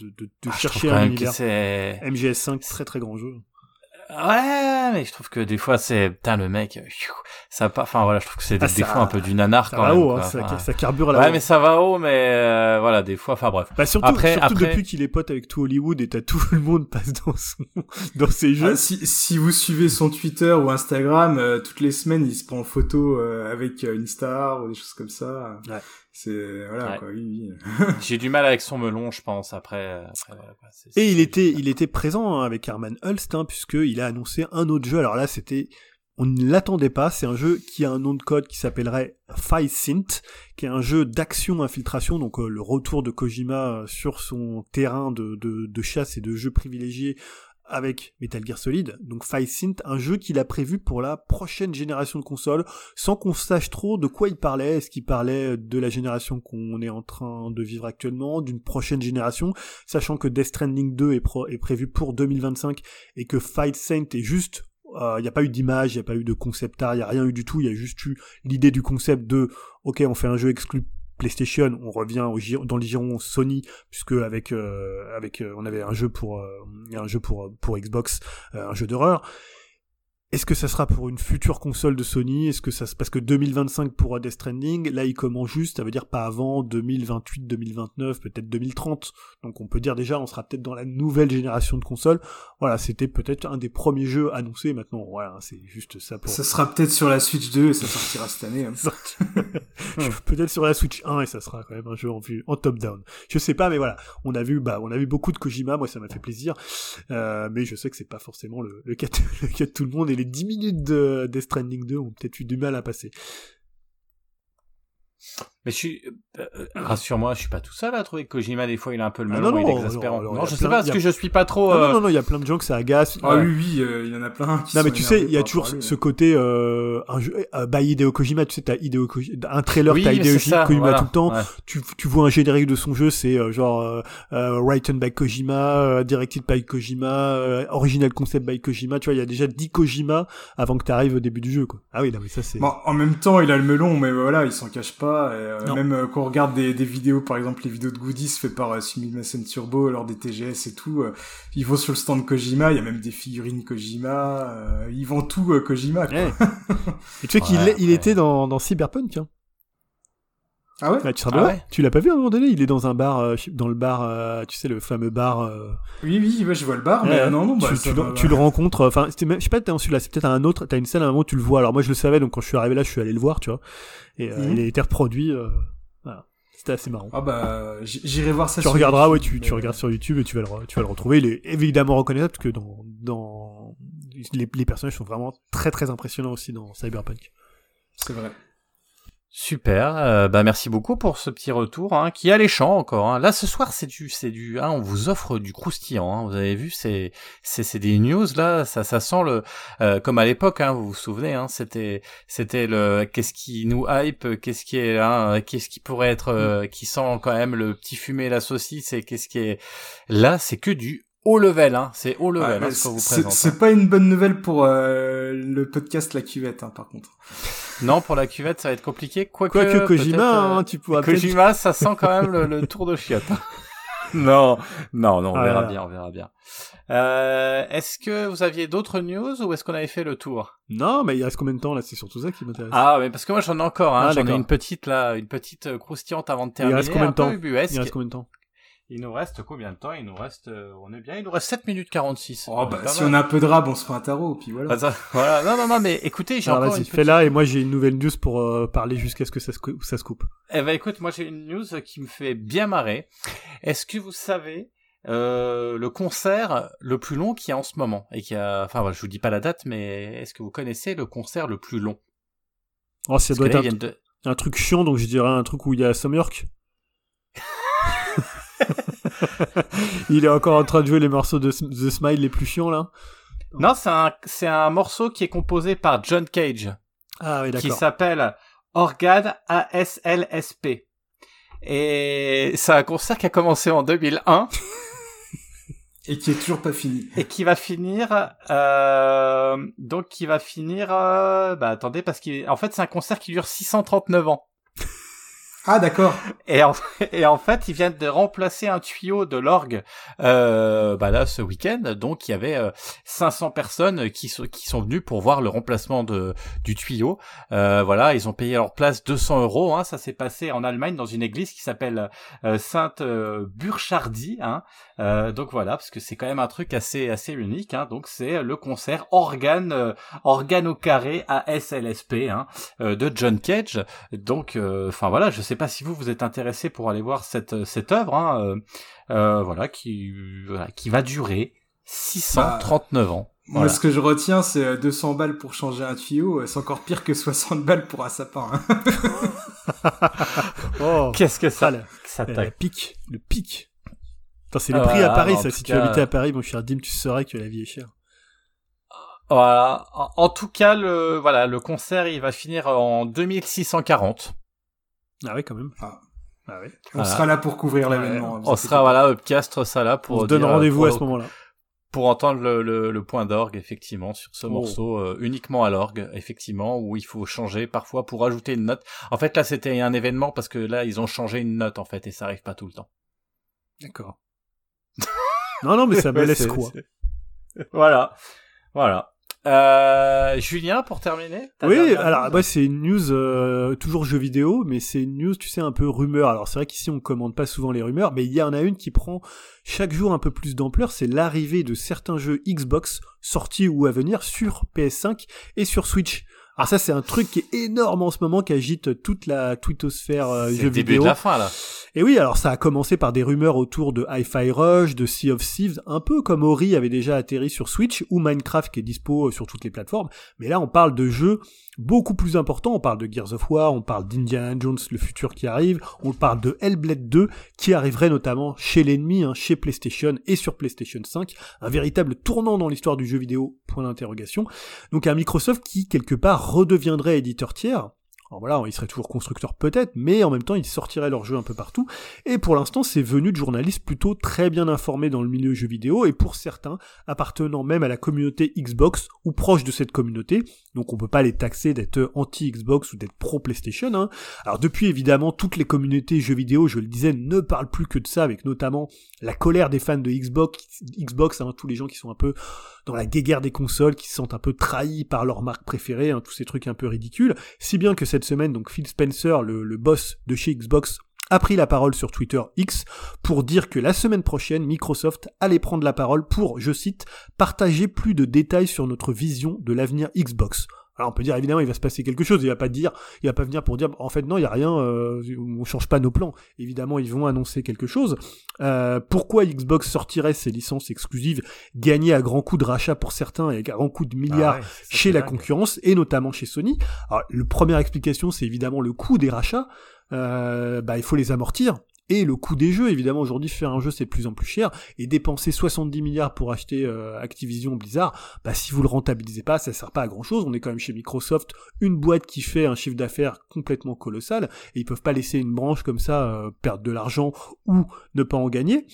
chercher un univers. MGS5, très très grand jeu. Ouais, mais je trouve que des fois c'est le mec ça pas, enfin voilà, je trouve que c'est des fois un peu du nanar quand même. Haut, hein, ça carbure là. Ouais, haut. Mais ça va haut, mais voilà, des fois enfin bref. Bah surtout, depuis qu'il est pote avec tout Hollywood et tout le monde passe dans ses jeux. Ah, si vous suivez son Twitter ou Instagram, toutes les semaines, il se prend en photo avec une star ou des choses comme ça. Ouais. C'est voilà, ouais. Quoi, oui. J'ai du mal avec son melon, je pense. Après voilà, quoi. C'est et il était présent avec Herman Hulst, hein, puisque il a annoncé un autre jeu. Alors là, c'était, on ne l'attendait pas. C'est un jeu qui a un nom de code qui s'appellerait Faisint, qui est un jeu d'action-infiltration, donc le retour de Kojima sur son terrain de chasse et de jeu privilégié avec Metal Gear Solid, donc Faisint, un jeu qu'il a prévu pour la prochaine génération de consoles, sans qu'on sache trop de quoi il parlait. Est-ce qu'il parlait de la génération qu'on est en train de vivre actuellement, d'une prochaine génération, sachant que Death Stranding 2 est prévu pour 2025, et que Faisint est juste... Il n'y a pas eu d'image, il n'y a pas eu de concept art, il n'y a rien eu du tout, il y a juste eu l'idée du concept de « Ok, on fait un jeu exclu PlayStation, on revient dans le giron Sony, puisque avec on avait un jeu pour Xbox, un jeu d'horreur. Est-ce que ça sera pour une future console de Sony ? Est-ce que ça, parce que 2025 pour Death Stranding, là il commence juste, ça veut dire pas avant 2028, 2029, peut-être 2030. Donc on peut dire déjà, on sera peut-être dans la nouvelle génération de consoles. Voilà, c'était peut-être un des premiers jeux annoncés. Maintenant, voilà, c'est juste ça pour. Ça sera peut-être sur la Switch 2 et ça sortira cette année. Hein. Peut-être sur la Switch 1 et ça sera quand même un jeu en vue en top-down. Je sais pas, mais voilà, on a vu beaucoup de Kojima. Moi, ça m'a fait plaisir, mais je sais que c'est pas forcément le cas de tout le monde. Les 10 minutes de Death Stranding 2 ont peut-être eu du mal à passer. Mais rassure-moi, je suis pas tout seul à trouver que Kojima des fois il a un peu le melon, il est exaspérant. Non, je sais pas, parce que je suis pas trop. Non, il y a plein de gens que ça agace. Ah oui, il y en a plein. Qui non, mais tu sais, il y a toujours ce côté Hideo Kojima. Tu sais, t'as Hideo Kojima, un trailer, oui, t'as Hideo Kojima tout le temps. Ouais. Tu vois un générique de son jeu, c'est written by Kojima, directed by Kojima, original concept by Kojima. Tu vois, il y a déjà 10 Kojima avant que t'arrives au début du jeu, quoi. Ah oui, non, mais ça c'est. Bon, en même temps, il a le melon, mais voilà, il s'en cache pas. Même quand on regarde des vidéos, par exemple les vidéos de Goodies faites par Sumimasen Turbo lors des TGS et tout, ils vont sur le stand Kojima, il y a même des figurines Kojima, ils vendent tout Kojima, quoi. Ouais. Et tu sais qu'il était dans Cyberpunk, hein. Ah ouais, tu l'as pas vu à un moment donné, il est dans un bar, dans le bar, tu sais, le fameux bar. Oui, bah, je vois le bar, mais tu le rencontres, enfin, je sais pas, t'es en celui-là, c'est peut-être un autre, t'as une scène à un moment où tu le vois, alors moi je le savais, donc quand je suis arrivé là, je suis allé le voir, tu vois, et il a été reproduit, voilà. C'était assez marrant. Ah bah, j'irai voir ça sur YouTube. Tu regarderas, ouais, tu regardes sur YouTube et tu vas le retrouver, il est évidemment reconnaissable, parce que dans les personnages sont vraiment très très impressionnants aussi dans Cyberpunk. C'est vrai. Super, bah merci beaucoup pour ce petit retour, hein, qui est alléchant encore. Hein. Là ce soir c'est du, hein, on vous offre du croustillant. Hein, vous avez vu, c'est des news là, ça sent le, comme à l'époque, hein, vous vous souvenez, hein, c'était le, qu'est-ce qui nous hype, qu'est-ce qui est, hein, qu'est-ce qui pourrait être, qui sent quand même le petit fumet, la saucisse, et qu'est-ce qui est, là c'est que du haut level, hein, c'est haut level, hein, ce qu'on vous présente. C'est pas une bonne nouvelle pour le podcast La Cuvette, hein, par contre. Non, pour la cuvette, ça va être compliqué. Quoique Kojima, hein, tu pourras. Kojima, ça sent quand même le tour de chiotte. Non, on verra bien. Est-ce que vous aviez d'autres news ou est-ce qu'on avait fait le tour ? Non, mais il reste combien de temps là ? C'est surtout ça qui m'intéresse. Ah, mais parce que moi j'en ai encore, hein, j'en ai une petite croustillante avant de terminer. Il reste combien de temps ? Il nous reste combien de temps ? On est bien, il nous reste 7 minutes 46. Oh, bah, si on a un peu de rab, on se fait un tarot, puis voilà. Bah, ça, voilà. Non, mais écoutez, j'ai encore une petite... Fais-la, et moi, j'ai une nouvelle news pour parler jusqu'à ce que ça se coupe. Eh ben, écoute, moi, j'ai une news qui me fait bien marrer. Est-ce que vous savez, le concert le plus long qu'il y a en ce moment, et qui a, enfin, voilà, je vous dis pas la date, mais est-ce que vous connaissez le concert le plus long ? Oh, ça doit être un truc chiant, donc je dirais un truc où il y a Sam York. Il est encore en train de jouer les morceaux de The Smile les plus chiants là. Non, c'est un morceau qui est composé par John Cage. Ah oui, d'accord. Qui s'appelle Organ ASLSP. Et c'est un concert qui a commencé en 2001 et qui est toujours pas fini. Et qui va finir bah attendez, parce qu'en fait c'est un concert qui dure 639 ans. Ah d'accord. Et en fait, ils viennent de remplacer un tuyau de l'orgue bah là ce week-end. Donc il y avait 500 personnes qui sont venues pour voir le remplacement du tuyau. Voilà, ils ont payé leur place 200 €. Hein, ça s'est passé en Allemagne dans une église qui s'appelle Sainte Burchardie. Hein, donc voilà, parce que c'est quand même un truc assez unique. Hein, donc c'est le concert organe au carré ASLSP, hein, de John Cage. Donc enfin voilà, je sais pas si vous vous êtes intéressé pour aller voir cette œuvre, hein, voilà, qui va durer 639 ans. Voilà. Moi, ce que je retiens, c'est 200 balles pour changer un tuyau. C'est encore pire que 60 balles pour un sapin. Hein. Oh, qu'est-ce que ça pique, le pic. Putain, c'est le prix à Paris, ça. Si tu habitais à Paris, mon cher Dim, tu saurais que la vie est chère. Voilà. En tout cas, le concert, il va finir en 2640. Ah oui, quand même. Ah oui. On sera là pour couvrir l'événement. On sera, Upcast sera là pour. On se donne rendez-vous à ce moment-là. Pour entendre le point d'orgue, effectivement, sur ce morceau, uniquement à l'orgue, effectivement, où il faut changer parfois pour ajouter une note. En fait, là, c'était un événement parce que là, ils ont changé une note, en fait, et ça arrive pas tout le temps. D'accord. non, mais ça me laisse quoi. Voilà. Julien, pour terminer. Oui, alors, c'est une news, toujours jeu vidéo, mais c'est une news, tu sais, un peu rumeur. Alors, c'est vrai qu'ici, on commande pas souvent les rumeurs, mais il y en a une qui prend chaque jour un peu plus d'ampleur, c'est l'arrivée de certains jeux Xbox sortis ou à venir sur PS5 et sur Switch. Alors ça, c'est un truc qui est énorme en ce moment, qui agite toute la twittosphère jeux vidéo. C'est le début de la fin, là. Et oui, alors ça a commencé par des rumeurs autour de Hi-Fi Rush, de Sea of Thieves, un peu comme Ori avait déjà atterri sur Switch, ou Minecraft qui est dispo sur toutes les plateformes. Mais là, on parle de jeux beaucoup plus importants. On parle de Gears of War, on parle d'Indiana Jones, le futur qui arrive, on parle de Hellblade 2, qui arriverait notamment chez l'ennemi, hein, chez PlayStation et sur PlayStation 5. Un véritable tournant dans l'histoire du jeu vidéo, point d'interrogation. Donc un Microsoft qui, quelque part, redeviendrait éditeur tiers. Alors voilà, ils seraient toujours constructeurs peut-être, mais en même temps, ils sortiraient leurs jeux un peu partout. Et pour l'instant, c'est venu de journalistes plutôt très bien informés dans le milieu jeux vidéo, et pour certains, appartenant même à la communauté Xbox, ou proche de cette communauté. Donc on peut pas les taxer d'être anti-Xbox ou d'être pro-PlayStation. Hein. Alors depuis, évidemment, toutes les communautés jeux vidéo, je le disais, ne parlent plus que de ça, avec notamment la colère des fans de Xbox, hein, tous les gens qui sont un peu dans la guerre des consoles, qui se sentent un peu trahis par leur marque préférée, hein, tous ces trucs un peu ridicules. Si bien que cette semaine, donc Phil Spencer, le boss de chez Xbox, a pris la parole sur Twitter X pour dire que la semaine prochaine, Microsoft allait prendre la parole pour, je cite, partager plus de détails sur notre vision de l'avenir Xbox. Alors on peut dire évidemment il va se passer quelque chose, il va pas venir pour dire en fait non il y a rien, on change pas nos plans. Évidemment ils vont annoncer quelque chose. Pourquoi Xbox sortirait ses licences exclusives gagnées à grands coups de rachat pour certains et à grands coups de milliards chez la concurrence et notamment chez Sony. Alors la première explication c'est évidemment le coût des rachats. Il faut les amortir. Et le coût des jeux, évidemment, aujourd'hui, faire un jeu, c'est de plus en plus cher, et dépenser 70 milliards pour acheter Activision Blizzard, si vous le rentabilisez pas, ça sert pas à grand-chose, on est quand même chez Microsoft, une boîte qui fait un chiffre d'affaires complètement colossal, et ils peuvent pas laisser une branche comme ça perdre de l'argent ou ne pas en gagner.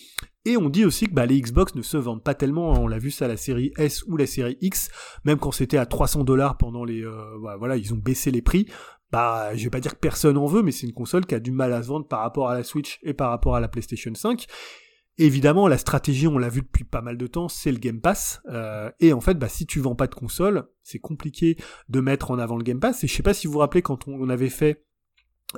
Et on dit aussi que les Xbox ne se vendent pas tellement, on l'a vu ça, la série S ou la série X, même quand c'était à $300 pendant les... ils ont baissé les prix. Je vais pas dire que personne en veut, mais c'est une console qui a du mal à se vendre par rapport à la Switch et par rapport à la PlayStation 5. Évidemment, la stratégie, on l'a vu depuis pas mal de temps, c'est le Game Pass. Et en fait, si tu vends pas de console, c'est compliqué de mettre en avant le Game Pass. Et je sais pas si vous vous rappelez quand on avait fait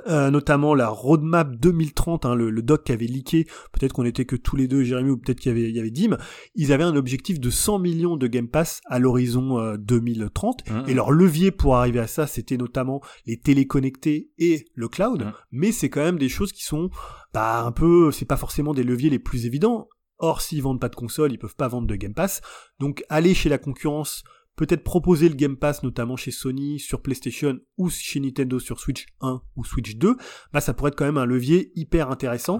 notamment la roadmap 2030, hein, le doc qui avait leaké, peut-être qu'on était que tous les deux, Jérémy, ou peut-être qu'il y avait Dim, ils avaient un objectif de 100 millions de Game Pass à l'horizon 2030, et leur levier pour arriver à ça, c'était notamment les téléconnectés et le cloud, mais c'est quand même des choses qui sont un peu, c'est pas forcément des leviers les plus évidents, or s'ils vendent pas de console, ils peuvent pas vendre de Game Pass, donc aller chez la concurrence, peut-être proposer le Game Pass, notamment chez Sony, sur PlayStation ou chez Nintendo sur Switch 1 ou Switch 2, ça pourrait être quand même un levier hyper intéressant.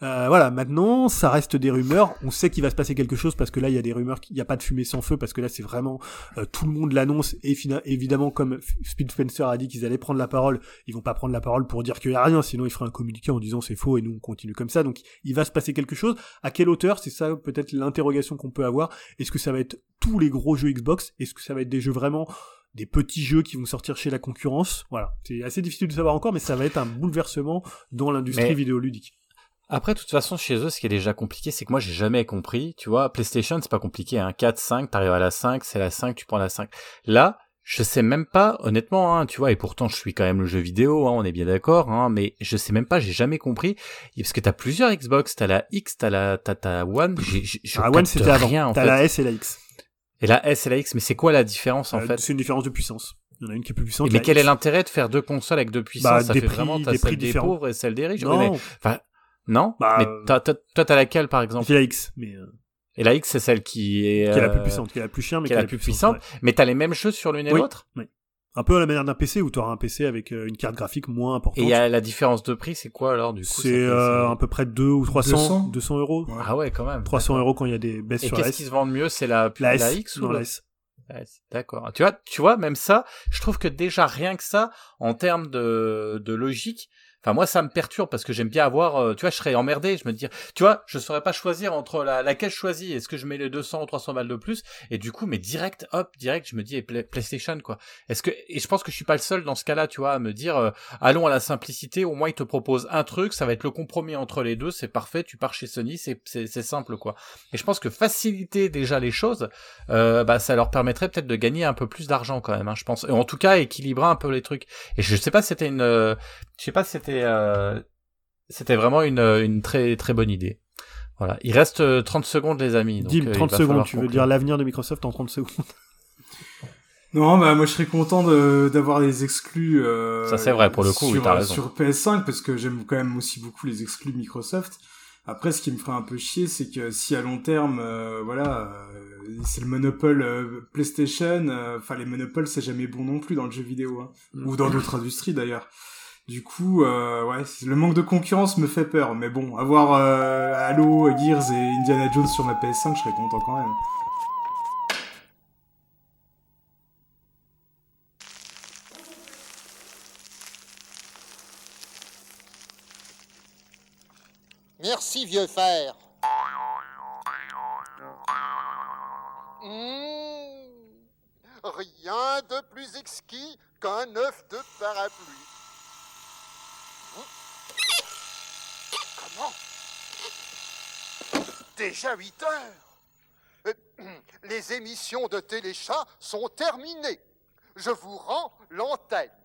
Maintenant, ça reste des rumeurs. On sait qu'il va se passer quelque chose parce que là, il y a des rumeurs, il n'y a pas de fumée sans feu parce que là, c'est vraiment tout le monde l'annonce et évidemment, comme Phil Spencer a dit qu'ils allaient prendre la parole, ils vont pas prendre la parole pour dire qu'il n'y a rien, sinon ils feraient un communiqué en disant c'est faux et nous, on continue comme ça. Donc, il va se passer quelque chose. À quelle hauteur? C'est ça peut-être l'interrogation qu'on peut avoir. Est-ce que ça va être tous les gros jeux Xbox? Est-ce que ça va être des jeux vraiment, des petits jeux qui vont sortir chez la concurrence? Voilà, c'est assez difficile de savoir encore, mais ça va être un bouleversement dans l'industrie vidéoludique. Après, de toute façon, chez eux, ce qui est déjà compliqué, c'est que moi, j'ai jamais compris, tu vois, PlayStation, c'est pas compliqué, hein, 4, 5, t'arrives à la 5, c'est la 5, tu prends la 5. Là, je sais même pas, honnêtement, hein, tu vois, et pourtant, je suis quand même le jeu vidéo, hein, on est bien d'accord, hein, mais je sais même pas, j'ai jamais compris, parce que t'as plusieurs Xbox, t'as la X, t'as la One, One, c'était rien, avant, t'as la S et la X. Et la S et la X, mais c'est quoi la différence en fait? C'est une différence de puissance. Il y en a une qui est plus puissante. Mais quel est l'intérêt de faire deux consoles avec deux puissances? Ça fait prix, vraiment, t'as celle des pauvres et celle des riches. Non. Oui, mais, enfin, non. Mais toi, t'as laquelle, par exemple? C'est la X. Mais et la X, c'est celle qui est la plus puissante, qui est la plus chère, mais qui est la plus puissante. Ouais. Mais t'as les mêmes choses sur l'une et l'autre. Oui. Un peu à la manière d'un PC, où t'auras un PC avec une carte graphique moins importante. Et la différence de prix, c'est quoi alors du coup? C'est à peu près 2 ou 300 €. Ouais. Ah ouais, quand même. 300 €, quand il y a des baisses sur la S. Et qu'est-ce qui se vend mieux? C'est la X ou la S? D'accord. Tu vois, même ça, je trouve que déjà rien que ça, en termes de logique, enfin moi ça me perturbe parce que j'aime bien avoir, tu vois, je serais emmerdé, je me dis, tu vois, je saurais pas choisir entre laquelle je choisis, est-ce que je mets les 200 ou 300 balles de plus, et du coup, mais direct, je me dis, et PlayStation quoi. Et je pense que je suis pas le seul dans ce cas-là, tu vois, à me dire, allons à la simplicité, au moins ils te proposent un truc, ça va être le compromis entre les deux, c'est parfait, tu pars chez Sony, c'est simple quoi. Et je pense que faciliter déjà les choses, ça leur permet peut-être de gagner un peu plus d'argent quand même, hein, je pense. Et en tout cas, équilibrer un peu les trucs. Et je sais pas si c'était vraiment une très très bonne idée. Voilà, il reste 30 secondes les amis. Donc, 30 secondes, tu veux dire l'avenir de Microsoft en 30 secondes? Non, moi je serais content d'avoir les exclus ça c'est vrai pour le coup, t'as raison. Sur PS5 parce que j'aime quand même aussi beaucoup les exclus de Microsoft. Après, ce qui me ferait un peu chier, c'est que si à long terme, c'est le monopole PlayStation, les monopoles, c'est jamais bon non plus dans le jeu vidéo, hein, ou dans d'autres industries d'ailleurs. Du coup, le manque de concurrence me fait peur, mais bon, avoir Halo, Gears et Indiana Jones sur ma PS5, je serais content quand même. Merci, vieux fer. Rien de plus exquis qu'un œuf de parapluie. Comment ? Déjà 8 heures. Les émissions de Téléchat sont terminées. Je vous rends l'antenne.